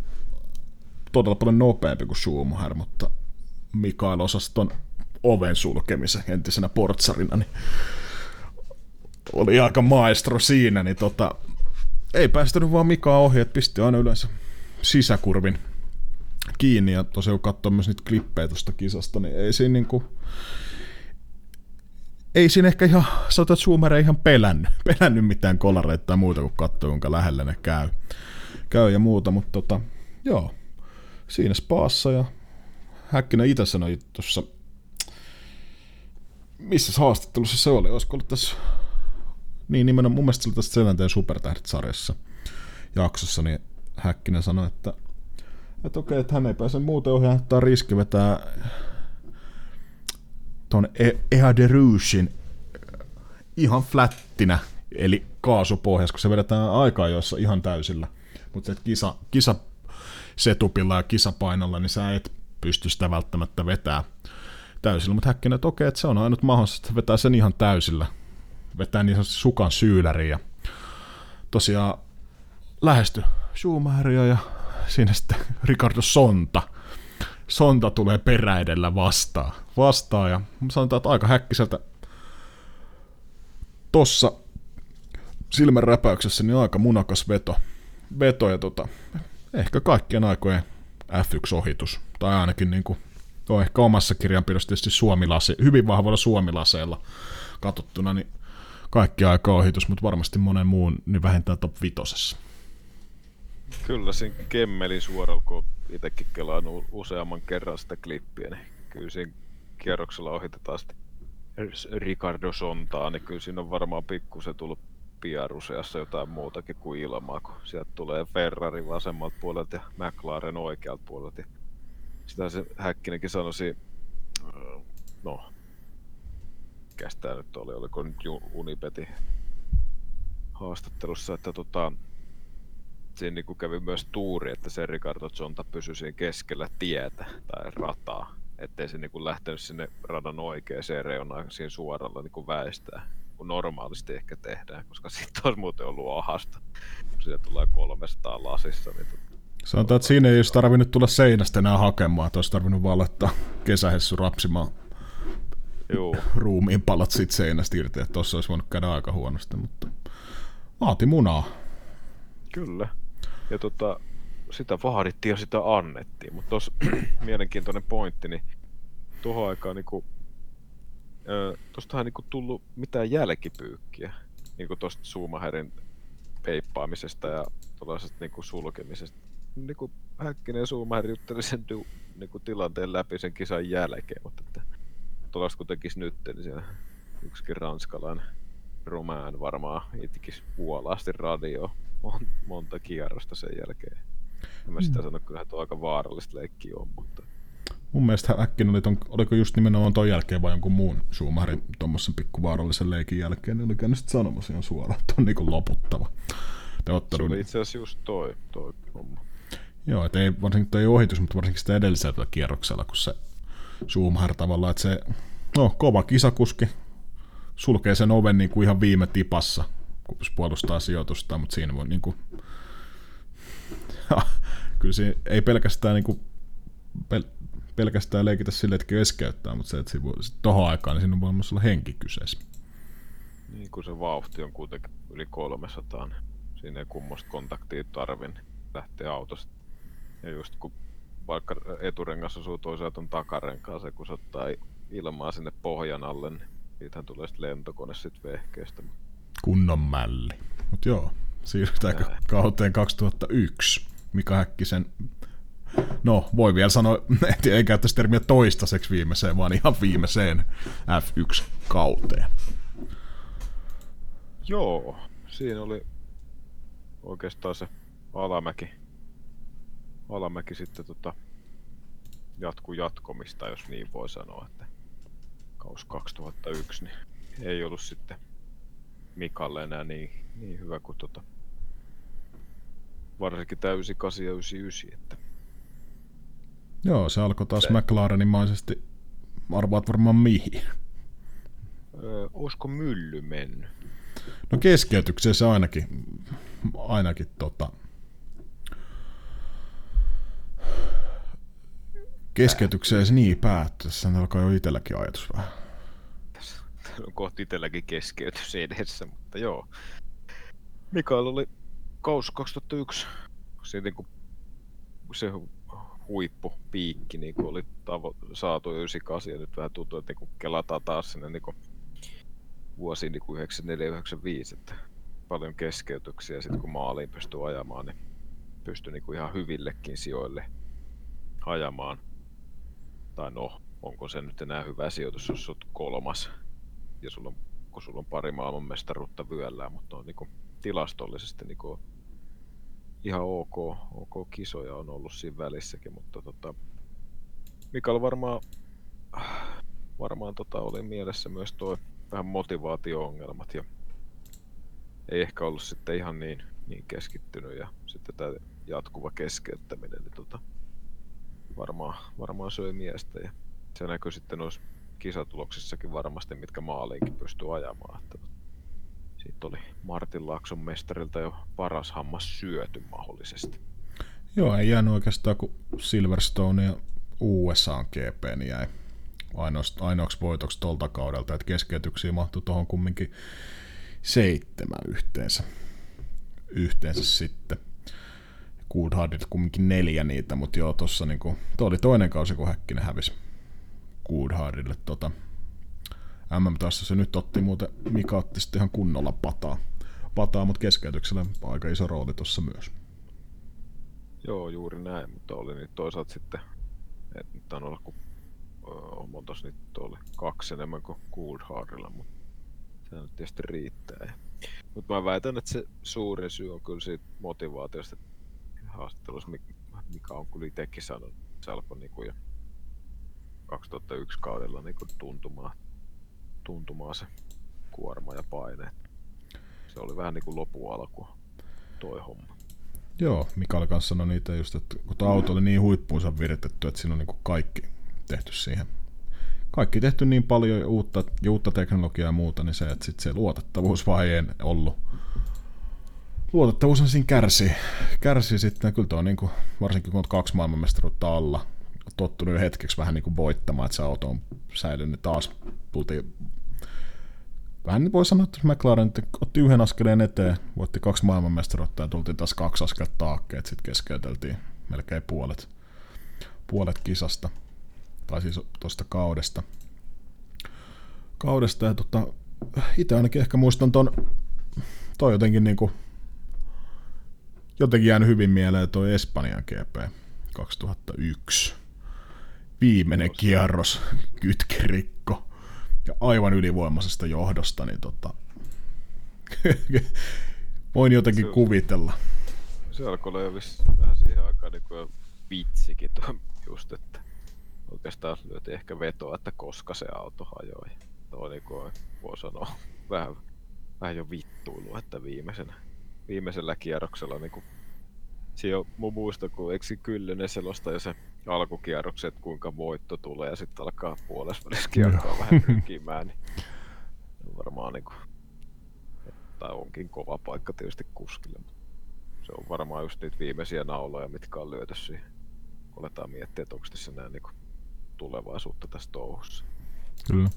todella paljon nopeampi kuin Schumacher, mutta Mikael osasi ton oven sulkemisen entisenä portsarina, niin oli aika maestro siinä, niin tota, ei päästänyt vaan Mikaa ohi, että pisti aina yleensä sisäkurvin kiinni, ja tosiaan kun katsoo myös niitä klippejä tuosta kisasta, niin ei siinä niinku, ei siinä ehkä ihan, sanotaan, että Schumacher ei ihan pelännyt, pelännyt mitään kolareita tai muuta, kun katsoo, kuinka lähellä ne käy, käy ja muuta, mutta tota, joo, siinä Spaassa, ja Häkkinen itse sanoi tuossa, missä haastattelussa se oli, olisiko ollut tässä, niin nimenomaan mun mielestä tässä Selänteen Supertähdet-sarjassa jaksossa, niin Häkkinen sanoi, että, että okei, että hän ei pääse muuten ohi, hän ottaa riski vetää tuon Eau de Rougein ihan flättinä, eli kaasupohjassa, kun se vedetään aikaa joissa ihan täysillä, mutta se kisa, kisa setupilla ja kisapainolla, niin sä et pysty sitä välttämättä vetää täysillä, mutta Häkkinen, että okei, että se on ainut mahdollista, että vetää sen ihan täysillä, vetää niin sanotusti sukan syyläriin ja tosiaan lähesty Schumacheria ja siinä sitten Riccardo Zonta. Zonta tulee perä edellä vastaan. vastaan ja sanotaan, että aika Häkkiseltä tossa silmänräpäyksessä niin aika munakas veto. veto ja tota, ehkä kaikkien aikojen F yksi-ohitus. Tai ainakin niin kuin, on ehkä omassa kirjanpidossa tietysti suomilase, hyvin vahvalla suomilaseella katsottuna, niin kaikki aika ohitus, mutta varmasti monen muun niin vähintään top vitosessa. Kyllä sen kemmelin suoralla, kun itsekin kelannut useamman kerran sitä klippiä, niin kyllä siinä kierroksella ohitetaan sitten Riccardo Zontaa, niin kyllä siinä on varmaan pikkusen tullut piaruseassa jotain muutakin kuin ilmaa, kun sieltä tulee Ferrari vasemmalta puolelta ja McLaren oikealta puolelta. Sitä se Häkkinenkin sanoisi, no, mikäs tää nyt oli, oliko nyt Unibetin haastattelussa, että tota, siinä niin kuin kävi myös tuuri, että se Riccardo Zonta pysyi siinä keskellä tietä tai rataa, ettei se niin kuin lähtenyt sinne radan oikeaan reunaan siinä suoralla niin kuin väistää, kun normaalisti ehkä tehdään, koska siitä olisi muuten ollut ahasta, kun siinä tulee kolmesataa lasissa. Niin tu- Sanotaan, että siinä ei olisi tarvinnut tulla seinästä enää hakemaan, että olisi tarvinnut vaan laittaa kesähessu rapsimaan. Joo. Ruumiin palat siitä seinästä irti, että tossa olisi voinut käydä aika huonosti, mutta vaati munaa. Kyllä, ja tota, sitä vaadittiin ja sitä annettiin, mutta tuossa mielenkiintoinen pointti, niin tuohon aikaan niinku, tuostahan ei niinku tullut mitään jälkipyykkiä, niinku tuosta Schumacherin peippaamisesta ja tuollaisesta niinku sulkemisesta. Niinku Häkkinen ja Schumacher jutteli sen du, niinku tilanteen läpi sen kisan jälkeen, mutta että tuollaista kun tekisi nyt, niin siellä yksikin ranskalainen Romain varmaan itkisi vuolaasti radioon monta kierrosta sen jälkeen. En mä sitä sano, kyllähän tuo aika vaarallista leikkiä on, mutta... Mun mielestä Häkkinen oli ton, oliko just nimenomaan ton jälkeen vai jonkun muun Schumacherin tommosen pikku vaarallisen leikin jälkeen, niin oli käynyt sit sanomassa ihan suoraan, että on niinku loputtava. Se oli itse asiassa just toi, toi homma. Joo, et ei varsinkin toi ohitus, mutta varsinkin sitä edellisellä kierroksella, kun se Schumacher tavallaan, että se no, kova kisakuski sulkee sen oven niin kuin ihan viime tipassa, kun puolustaa sijoitusta, mutta siinä voi niin kuin... kyllä siinä ei pelkästään niin kuin pel- pelkästään leikitä sille, että keskeyttää, mutta se, että tohon aikaan niin siinä on voimassa olla henki kyseessä. Niin kun se vauhti on kuitenkin yli kolmesataa, niin siinä ei kummoista kontaktia tarvi, niin lähtee autosta. Ja just kun vaikka eturengas osuu toisaalta on takarenkaan, se kun se ottaa ilmaa sinne pohjan alle, niin siitähän tulee sitten lentokone sit vehkeestä. Kunnon mälli. Mut joo, siirrytäänkö Näin. kauteen kaksituhattayksi? Mika Häkkisen, no voi vielä sanoa, ei käyttäisi termiä toistaiseksi viimeiseen, vaan ihan viimeiseen F yksi-kauteen. Joo, siinä oli oikeastaan se alamäki. Alamäki sitten tota jatku jatkomista, jos niin voi sanoa, että kaus kaksituhattayksi niin ei ollut sitten Mikalle enää niin, niin hyvä kuin tota, varsinkin tämä yhdeksänkymmentäkahdeksan ja yhdeksänkymmentäyhdeksän. Että joo, se alkoi taas se... McLarenimaisesti, arvaat varmaan mihin. Öö, olisiko mylly mennyt? No keskeytykseen se ainakin, ainakin tota... Keskeytykseen se niin päättyy, tässä alkaa jo itselläkin ajatus vähän. Tässä on kohta itselläkin keskeytys edessä, mutta joo. Mikael oli kaus kaksituhattayksi, sitten kun se huippupiikki niin oli tavo- saatu jo yhdeksänkymmentäkahdeksan ja nyt vähän tuntuu, että kun kelataan taas sinne niin vuosiin niin yhdeksänkymmentäneljä yhdeksänkymmentäviisi, että paljon keskeytyksiä ja sitten kun maaliin pystyy ajamaan, niin pystyy niin ihan hyvillekin sijoille ajamaan. Tai no, onko se nyt enää hyvä sijoitus, jos olet kolmas ja sulla on, kun sulla on pari maailmanmestaruutta vyöllään, mutta on niin kuin tilastollisesti niin kuin ihan ok, ok kisoja on ollut siinä välissäkin, mutta tota, Mikael varmaan, varmaan tota oli mielessä myös tuo vähän motivaatio-ongelmat ja ei ehkä ollut sitten ihan niin, niin keskittynyt ja sitten tämä jatkuva keskeyttäminen. Niin tota, Varmaan, varmaan söi miestä ja se näkyy sitten noissa kisatuloksissakin varmasti, mitkä maaliinkin pystyy ajamaan. Sitten oli Martin Laakson mestarilta jo paras hammas syöty mahdollisesti. Joo, ei jäänyt oikeastaan kuin Silverstone ja U S A:n G P jäi ainoaksi voitoksi tolta kaudelta, että keskeytyksiä mahtui tuohon kumminkin seitsemän yhteensä, yhteensä sitten. Coulthardit kumminkin neljä niitä, mutta joo, tuossa niinku, tuo oli toinen kausi, kun Häkkinen hävisi Coulthardille tota M M-taassa se nyt otti muuten, Mika otti sitten ihan kunnolla pataa, pataa mutta keskeytyksellä aika iso rooli tuossa myös. Joo, juuri näin, mutta oli niitä toisaalta sitten, että nyt on ollut, kun montas niitä oli kaksi enemmän kuin Coulthardilla, mutta se nyt tietysti riittää. Mutta mä väitän, että se suurin syy on kyllä siitä motivaatiosta, haastattelussa, mikä on kyllä itsekin sanonut, se alkoi niin jo kaksituhattayksi kaudella niin tuntumaan, tuntumaan se kuorma ja paine. Se oli vähän niin kuin lopun alkua toi homma. Joo, Mikael kanssa sanoi niitä just, että kun tämä auto oli niin huippuunsa viritetty, että siinä on niin kaikki tehty siihen. Kaikki tehty niin paljon uutta, uutta teknologiaa ja muuta, niin se, että sit se luotettavuusvaihe ei ollut. Luotettavuushan siinä kärsii. kärsii sitten. Kyllä tuo on niin kuin, varsinkin kun olet kaksi maailmanmestaruutta alla, tottunut jo hetkeksi vähän niin kuin voittamaan, että se auto on säilynyt taas. Tultiin. Vähän niin voi sanoa, että McLaren otti yhden askeleen eteen, voitti kaksi maailmanmestaruutta ja tultiin taas kaksi askelta taakkeen, sitten keskeyteltiin melkein puolet, puolet kisasta, tai siis tuosta kaudesta. Kaudesta ja tota, itse ainakin ehkä muistan tuon, toi jotenkin niin kuin, jotenkin jäänyt hyvin mieleen toi Espanjan G P kaksituhattayksi. Viimeinen kierros, kytkerikko ja aivan ylivoimaisesta johdosta, niin tota... voin jotenkin se, kuvitella. Se alkoi olla jo vähän siihen aikaan niin kuin vitsikin tuo just, että oikeastaan lyötiin ehkä vetoa, että koska se auto hajoi. Tuo niin kuin voi sanoa vähän, vähän jo vittuilu, että viimeisenä. Viimeisellä kierroksella niin kun, siinä on mun muista, kun eikö Kyllönen selosta jo se alkukierrokset, kuinka voitto tulee ja sitten alkaa puolesvälis kiertoa vähän rykimään. Niin varmaan niin kun, tai onkin kova paikka tietysti kuskille, mutta se on varmaan just niitä viimeisiä nauloja, mitkä on lyöty siihen. Oletaan miettiä, että onko tässä nämä niin tulevaisuutta tässä touhussa. Kyllä.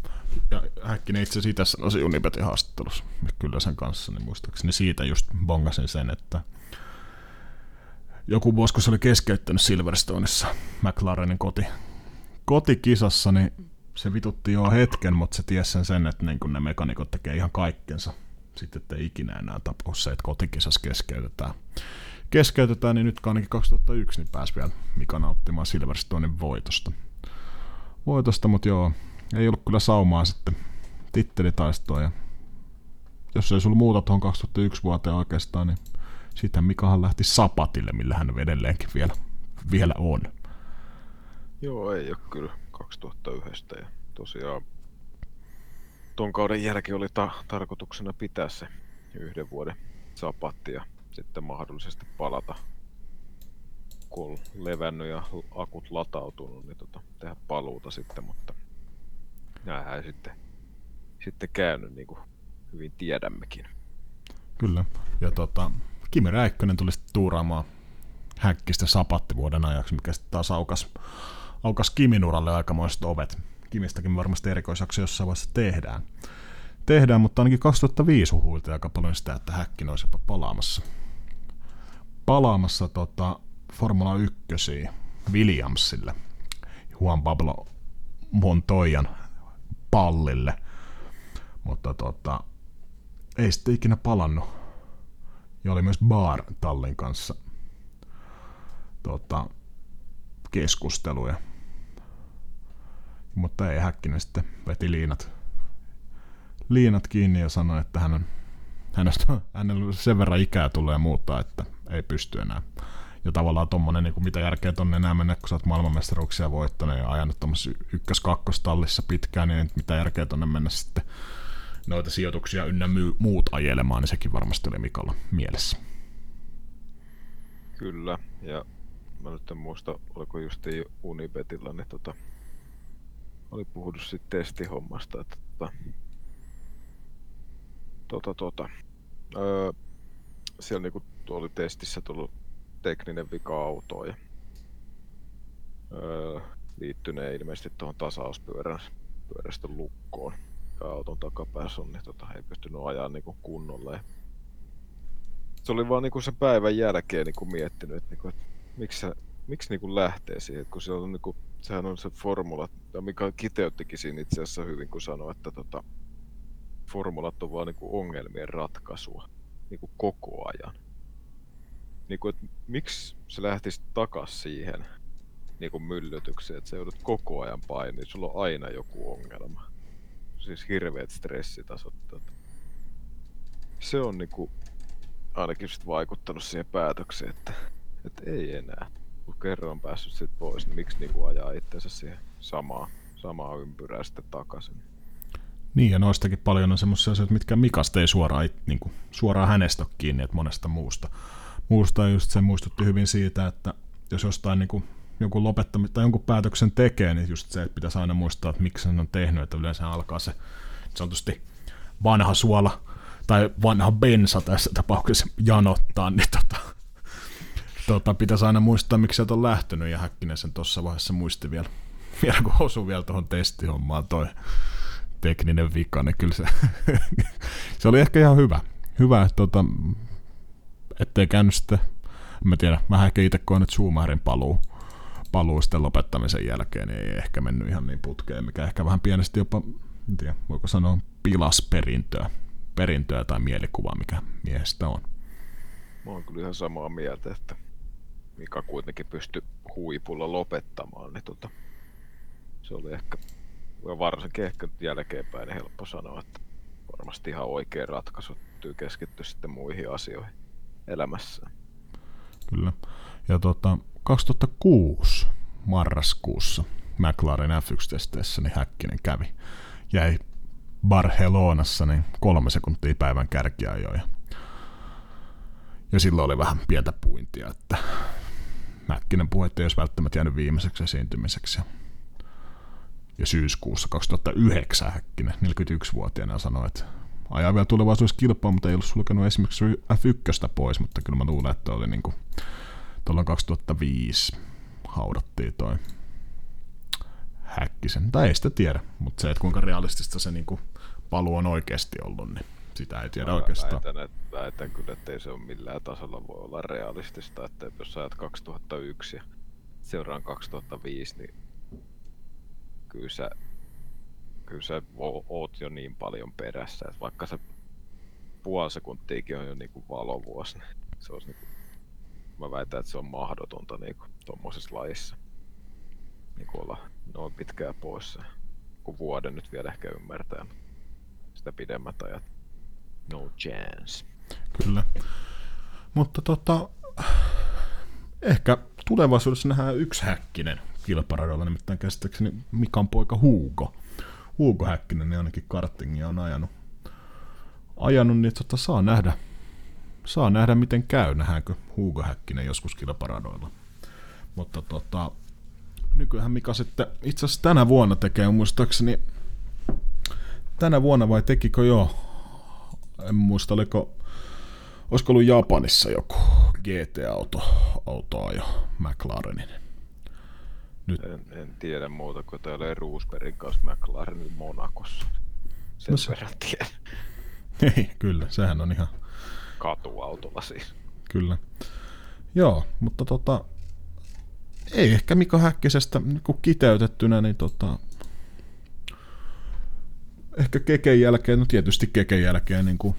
Ja Häkkinen itse siitä sanoisi Unibetin haastattelussa kyllä sen kanssa, niin muistaakseni siitä just bongasin sen, että joku vuosi, kun se oli keskeyttänyt Silverstoneissa McLarenin koti, kotikisassa, niin se vitutti jo hetken, mutta se tiesi sen, sen että niin kun ne mekanikot tekee ihan kaikkensa. Sitten ettei ikinä enää tapahdu se, että kotikisassa keskeytetään. Keskeytetään, niin nyt ainakin kaksituhattayksi niin pääsi vielä Mika nauttimaan Silverstonein voitosta. Voitosta, mutta joo, ei ollut kyllä saumaa sitten tittelitaistoa. Ja jos ei sulla muuta tuohon kaksituhattayksi vuoteen oikeastaan, niin sitten Mikahan lähti sapatille, millä hän edelleenkin vielä, vielä on. Joo, ei ole kyllä kaksituhattayksi. Ja tosiaan ton kauden jälkeen oli ta- tarkoituksena pitää se yhden vuoden sapatti ja sitten mahdollisesti palata, kun on levännyt ja akut latautunut, niin tota, tehdä paluuta sitten, mutta näinhän ei sitten, sitten käynyt, niin kuin hyvin tiedämmekin. Kyllä, ja tota, Kimi Räikkönen tuli sitten tuuraamaan Häkkistä sapattivuoden ajaksi, mikä sitten taas aukas, aukas Kimin uralle aikamoiset ovet. Kimistäkin varmasti erikoisjakso jossain vaiheessa tehdään. Tehdään, mutta ainakin kaksituhattaviisi huhuilta aika paljon sitä, että Häkkinen olisi jopa palaamassa. Palaamassa tota, Formula yksi Williamsille, Juan Pablo Montoyan pallille, mutta tota, ei sitten ikinä palannut. Ja oli myös Baar-tallin kanssa tota, keskusteluja. Mutta ei, Häkkinen sitten veti liinat, liinat kiinni ja sanoi, että hän on, hänestä, hänellä sen verran ikää tulee muuta, että ei pysty enää. Ja tavallaan tommonen, niin kuin mitä järkeä tonne enää mennä, kun sä oot maailmanmestaruuksia voittanut ja ajanut tommosessa ykkös-kakkostallissa pitkään, niin mitä järkeä tonne mennä sitten noita sijoituksia ynnä myy, muut ajelemaan, niin sekin varmasti oli Mikalla mielessä. Kyllä, ja mä nyt en muista, oliko justiin Unibetilla, niin tota... oli puhunut sit testihommasta, että tota, tota, tota. Öö, siellä niinku oli testissä tullut tekninen vika autoon ja öö, liittyneen ilmeisesti tuohon tasauspyörästön lukkoon, ja auton takapäässä on, niin tota, ei pystynyt ajaa niinku kunnolla. Ja se oli vaan niinku sen päivän jälkeen niinku miettinyt, että niinku, et miksi, miksi niinku lähtee siihen, kun siellä on niinku, sehän on se formula, mikä kiteyttikin siinä itse asiassa hyvin, kun sanoi, että tota, formulat on vaan niinku ongelmien ratkaisua niinku koko ajan. Niinku, et miksi se lähtisi takas siihen niinku myllytykseen, että sä joudut koko ajan painiin, sulla on aina joku ongelma. Siis hirveät stressitasot. Tota. Se on niinku ainakin sit vaikuttanut siihen päätökseen, että, että ei enää. Kun kerran on päässyt sit pois, niin miksi niinku ajaa itsensä siihen samaa, samaa ympyrää sitten takaisin? Niin, ja noistakin paljon on semmoisia asioita, mitkä Mikasta ei suoraan, niinku, suoraan hänestä ole kiinni, että monesta muusta. Muusta just se muistutti hyvin siitä, että jos jostain niinku, jonkun lopettamista tai jonkun päätöksen tekee, niin just se, että pitäisi aina muistaa, että miksi sen on tehnyt, että yleensä alkaa se sanotusti vanha suola tai vanha bensa tässä tapauksessa janottaa, niin tota... Tota, pitäisi aina muistaa, miksi sieltä on lähtenyt, ja Häkkinen sen tuossa vaiheessa muisti vielä, vielä kun osui vielä tuohon testihommaan toi tekninen vika, niin kyllä se, se oli ehkä ihan hyvä, hyvä tota, ettei käynyt sitten, en tiedä, mä ehkä itse koen, että Schumacherin paluu, paluu sitten lopettamisen jälkeen, niin ei ehkä mennyt ihan niin putkeen, mikä ehkä vähän pienesti jopa, en tiedä, voiko sanoa, pilas perintöä, perintöä tai mielikuvaa, mikä miehestä on. Mä oon kyllä ihan samaa mieltä, että Mika kuitenkin pystyi huipulla lopettamaan, niin tota, se oli ehkä, varsinkin ehkä jälkeenpäin niin helppo sanoa, että varmasti ihan oikea ratkaisu, täytyy keskittyä sitten muihin asioihin elämässä. Kyllä. Ja tota, kaksituhattakuusi marraskuussa McLaren F yksi-testeissä niin Häkkinen kävi. Jäi Barcelonassa niin kolme sekuntia päivän kärkiajoja. Ja silloin oli vähän pientä puintia, että Häkkinen puhui, että ei olisi välttämättä jäänyt viimeiseksi esiintymiseksi. Ja syyskuussa kaksituhattayhdeksän Häkkinen, neljäkymmentäyksivuotiaana, sanoi, että ajaa vielä tulevaisuudessa kilpaa, mutta ei ollut sulkenut esimerkiksi F yksi pois, mutta kyllä mä luulen, että oli niin kuin, tuolloin kaksituhattaviisi haudattiin toi Häkkisen. Tai ei sitä tiedä, mutta se, että kuinka realistista se niin kuin paluu on oikeasti ollut, niin sitä ei tiedä mä oikeastaan. Väitän, että, väitän kyllä, että ei se ole millään tasolla voi olla realistista, että jos ajat kaksituhattayksi ja seuraan kaksituhattaviisi, niin kyllä sä, kyllä sä oot jo niin paljon perässä, että vaikka se puoli sekuntiikin on jo niin kuin valovuosi, niin se olisi niin kuin, mä väitän, että se on mahdotonta niin kuin tuommoisessa lajissa niin kuin olla noin pitkään poissa, kun vuoden nyt vielä ehkä ymmärtää, mutta sitä pidemmät ajat. No chance. Kyllä. Mutta tota, ehkä tulevaisuudessa nähdään yksi Häkkinen kilparadoilla, nimittäin käsittääkseni Mikan poika Hugo. Hugo Häkkinen, niin ainakin kartingia on ajanut, ajanut niin tota, saa nähdä, saa nähdä miten käy, nähdäänkö Hugo Häkkinen joskus kilparadoilla. Mutta tota, nykyään Mika sitten itse asiassa tänä vuonna tekee, muistaakseni tänä vuonna vai tekikö joo, en muista, oliko, olisiko ollut Japanissa joku G T-autoa jo McLarenin. Nyt. En, en tiedä muuta, kun täällä ei Rosbergin kanssa McLarenin Monacossa. Sen no se... verran tiedä. Ei, kyllä, sehän on ihan... katuautolla siis. Kyllä. Joo, mutta tota... ei ehkä Mika Häkkisestä niin kun kiteytettynä, niin tota... ehkä Keken jälkeen, no tietysti Keken jälkeen, niin kuin,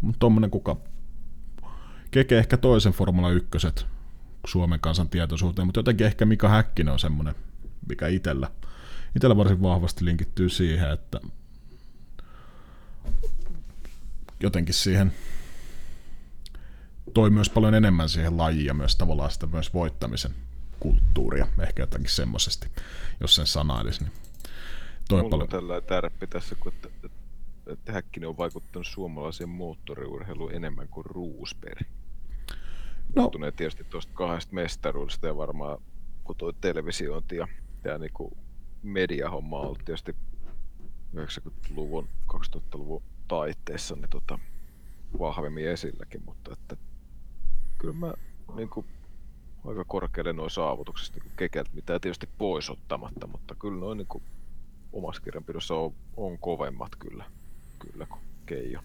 mutta tommonen kuka, Keke ehkä toisen Formula ykköset Suomen kansan tietoisuuteen, mutta jotenkin ehkä Mika Häkkinen on semmoinen, mikä itellä, itellä varsin vahvasti linkittyy siihen, että jotenkin siihen toi myös paljon enemmän siihen lajiin ja myös tavallaan sitä myös voittamisen kulttuuria, ehkä jotenkin semmoisesti, jos sen sanailisi, niin toi mulla paljon on tällainen tärppi tässä, kun että, että, että Häkkinen on vaikuttanut suomalaiseen moottoriurheiluun enemmän kuin Rosberg. Muuttuneen no. tietysti tuosta kahdesta mestaruudesta ja varmaan kun tuo televisiointi ja tämä niinku mediahomma on ollut tietysti yhdeksänkymmentäluvun, kaksituhattaluvun taitteessa niin tota, vahvemmin esilläkin, mutta että, kyllä mä niinku, aika korkealle nuo saavutukset niin Kekeltä mitään tietysti pois ottamatta, mutta kyllä noin niinku omassa kirjanpidossa on, on kovemmat kyllä, kyllä kuin Keijo.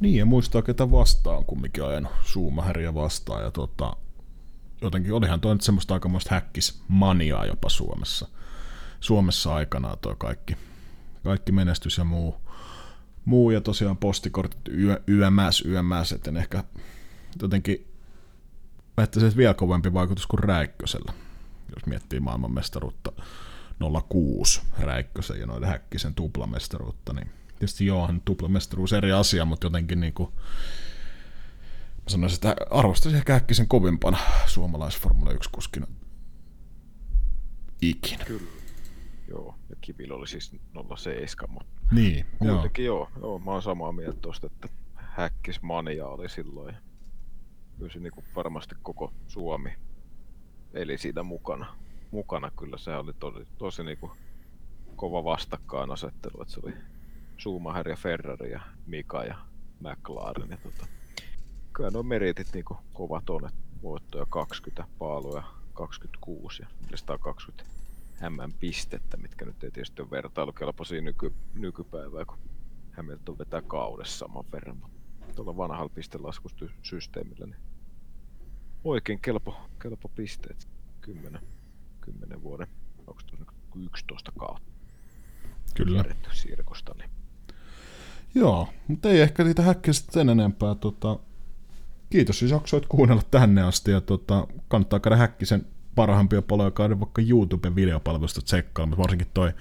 Niin, ja muistaa ketä vastaan kumminkin ajanut Schumacheria vastaan. Ja tota, jotenkin olihan tuo nyt semmoista aikamoista häkkismaniaa jopa Suomessa. Suomessa aikanaan tuo kaikki, kaikki menestys ja muu. muu ja tosiaan postikortit yms, yms, etten ehkä jotenkin että se vielä kovempi vaikutus kuin Räikkösellä, jos miettii maailmanmestaruutta. nolla kuusi Räikkösen ja noiden Häkkisen tuplamestaruutta, niin tietysti joohan tuplamestaruus eri asia, mutta jotenkin niin kuin mä sanoisin, että arvostaisin ehkä Häkkisen kovimpana suomalaisformula yksi-kuskina ikinä. Kyllä, joo, ja Kivillä oli siis nolla seitsemän, mutta niin, kuitenkin joo. Joo, joo, mä oon samaa mieltä tosta, että Häkkismania oli silloin, kyllä se niin kuin varmasti koko Suomi eli siinä mukana. Mukana kyllä se oli tosi, tosi niinku kova vastakkainasettelu, että se oli Schumacher ja Ferrari ja Mika ja McLaren. Ja tota, kyllä nuo meritit niinku kovat on, että voittoja kaksikymmentä, paaluja kaksikymmentäkuusi ja neljäsataakaksikymmentä M M-pistettä, mitkä nyt ei tietysti ole vertailukelpoisia nyky, nykypäivää, kun Hamilton vetää kaudessa saman verran, mutta tuolla vanhalla pistelaskusysteemillä niin oikein kelpo, kelpo pisteet, kymmenen. kymmenen vuoden, onko yksitoista kautta siirretty sirkusta. Niin. Joo, mutta ei ehkä niitä Häkkistä sen enempää. Tota, kiitos, jos jaksoit kuunnella tänne asti. Ja, tota, kannattaa käydä Häkkisen parhaimpia paloja käydä vaikka YouTube-videopalvelusta tsekkaamaan, varsinkin toi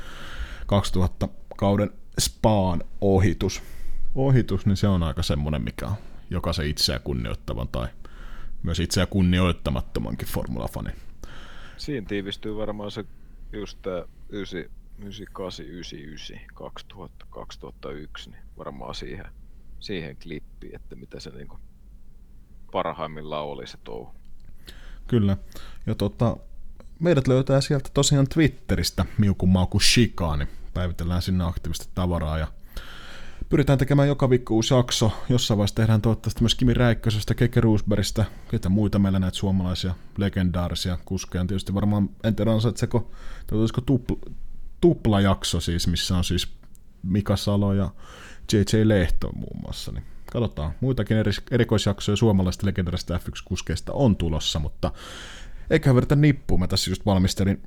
kaksituhatta-kauden Spaan ohitus. Ohitus, niin se on aika semmoinen, mikä on jokaisen itseä kunnioittavan tai myös itseä kunnioittamattomankin formulafani. Siinä tiivistyy varmaan se just tää yhdeksänkymmentäkahdeksan, yhdeksänkymmentäyhdeksän, kaksituhatta, kaksituhattayksi, niin varmaan siihen, siihen klippiin, että mitä se niinku parhaimmillaan oli se touhu. Kyllä, ja tota, meidät löytää sieltä tosiaan Twitteristä miukumauku Chicane, päivitellään sinne aktiivisesti tavaraa ja pyritään tekemään joka viikko uusi jakso. Jossain vaiheessa tehdään toivottavasti myös Kimi Räikkösestä, Keke Rosbergista, ketä muita meillä näitä suomalaisia legendaarisia kuskeja. Tietysti varmaan, en tiedä ansaitseeko, olisiko tupl- tuplajakso siis, missä on siis Mika Salo ja jii jii Lehto muun muassa. Niin katsotaan, muitakin erikoisjaksoja suomalaisista legendarista äf yksi -kuskeista on tulossa, mutta eiköhän verta nippuun. Mä tässä just valmistelin,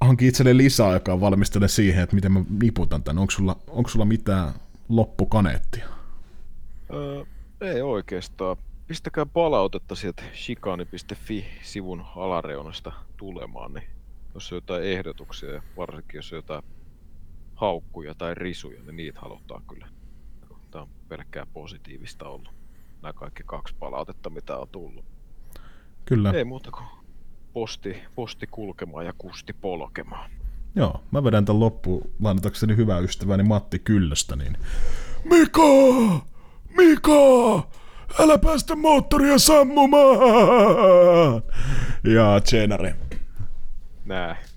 hankin itselleen lisää, joka valmistelen siihen, että miten mä niputan tän. Onko sulla, onko sulla mitään loppukaneettia? Öö, ei oikeastaan. Pistäkää palautetta sieltä chicane piste fi -sivun alareunasta tulemaan, niin jos on jotain ehdotuksia ja varsinkin jos on jotain haukkuja tai risuja, niin niitä halutaan kyllä. Tämä on pelkkää positiivista ollut. Nämä kaikki kaksi palautetta, mitä on tullut. Kyllä. Ei muuta kuin posti, posti kulkemaan ja kusti polkemaan. Joo, mä vedän tämän loppuun lainatakseni hyvää ystäväni Matti Kyllöstä, niin Mika! Mika! Älä päästä moottoria sammumaan! Ja Tsenari. Nää.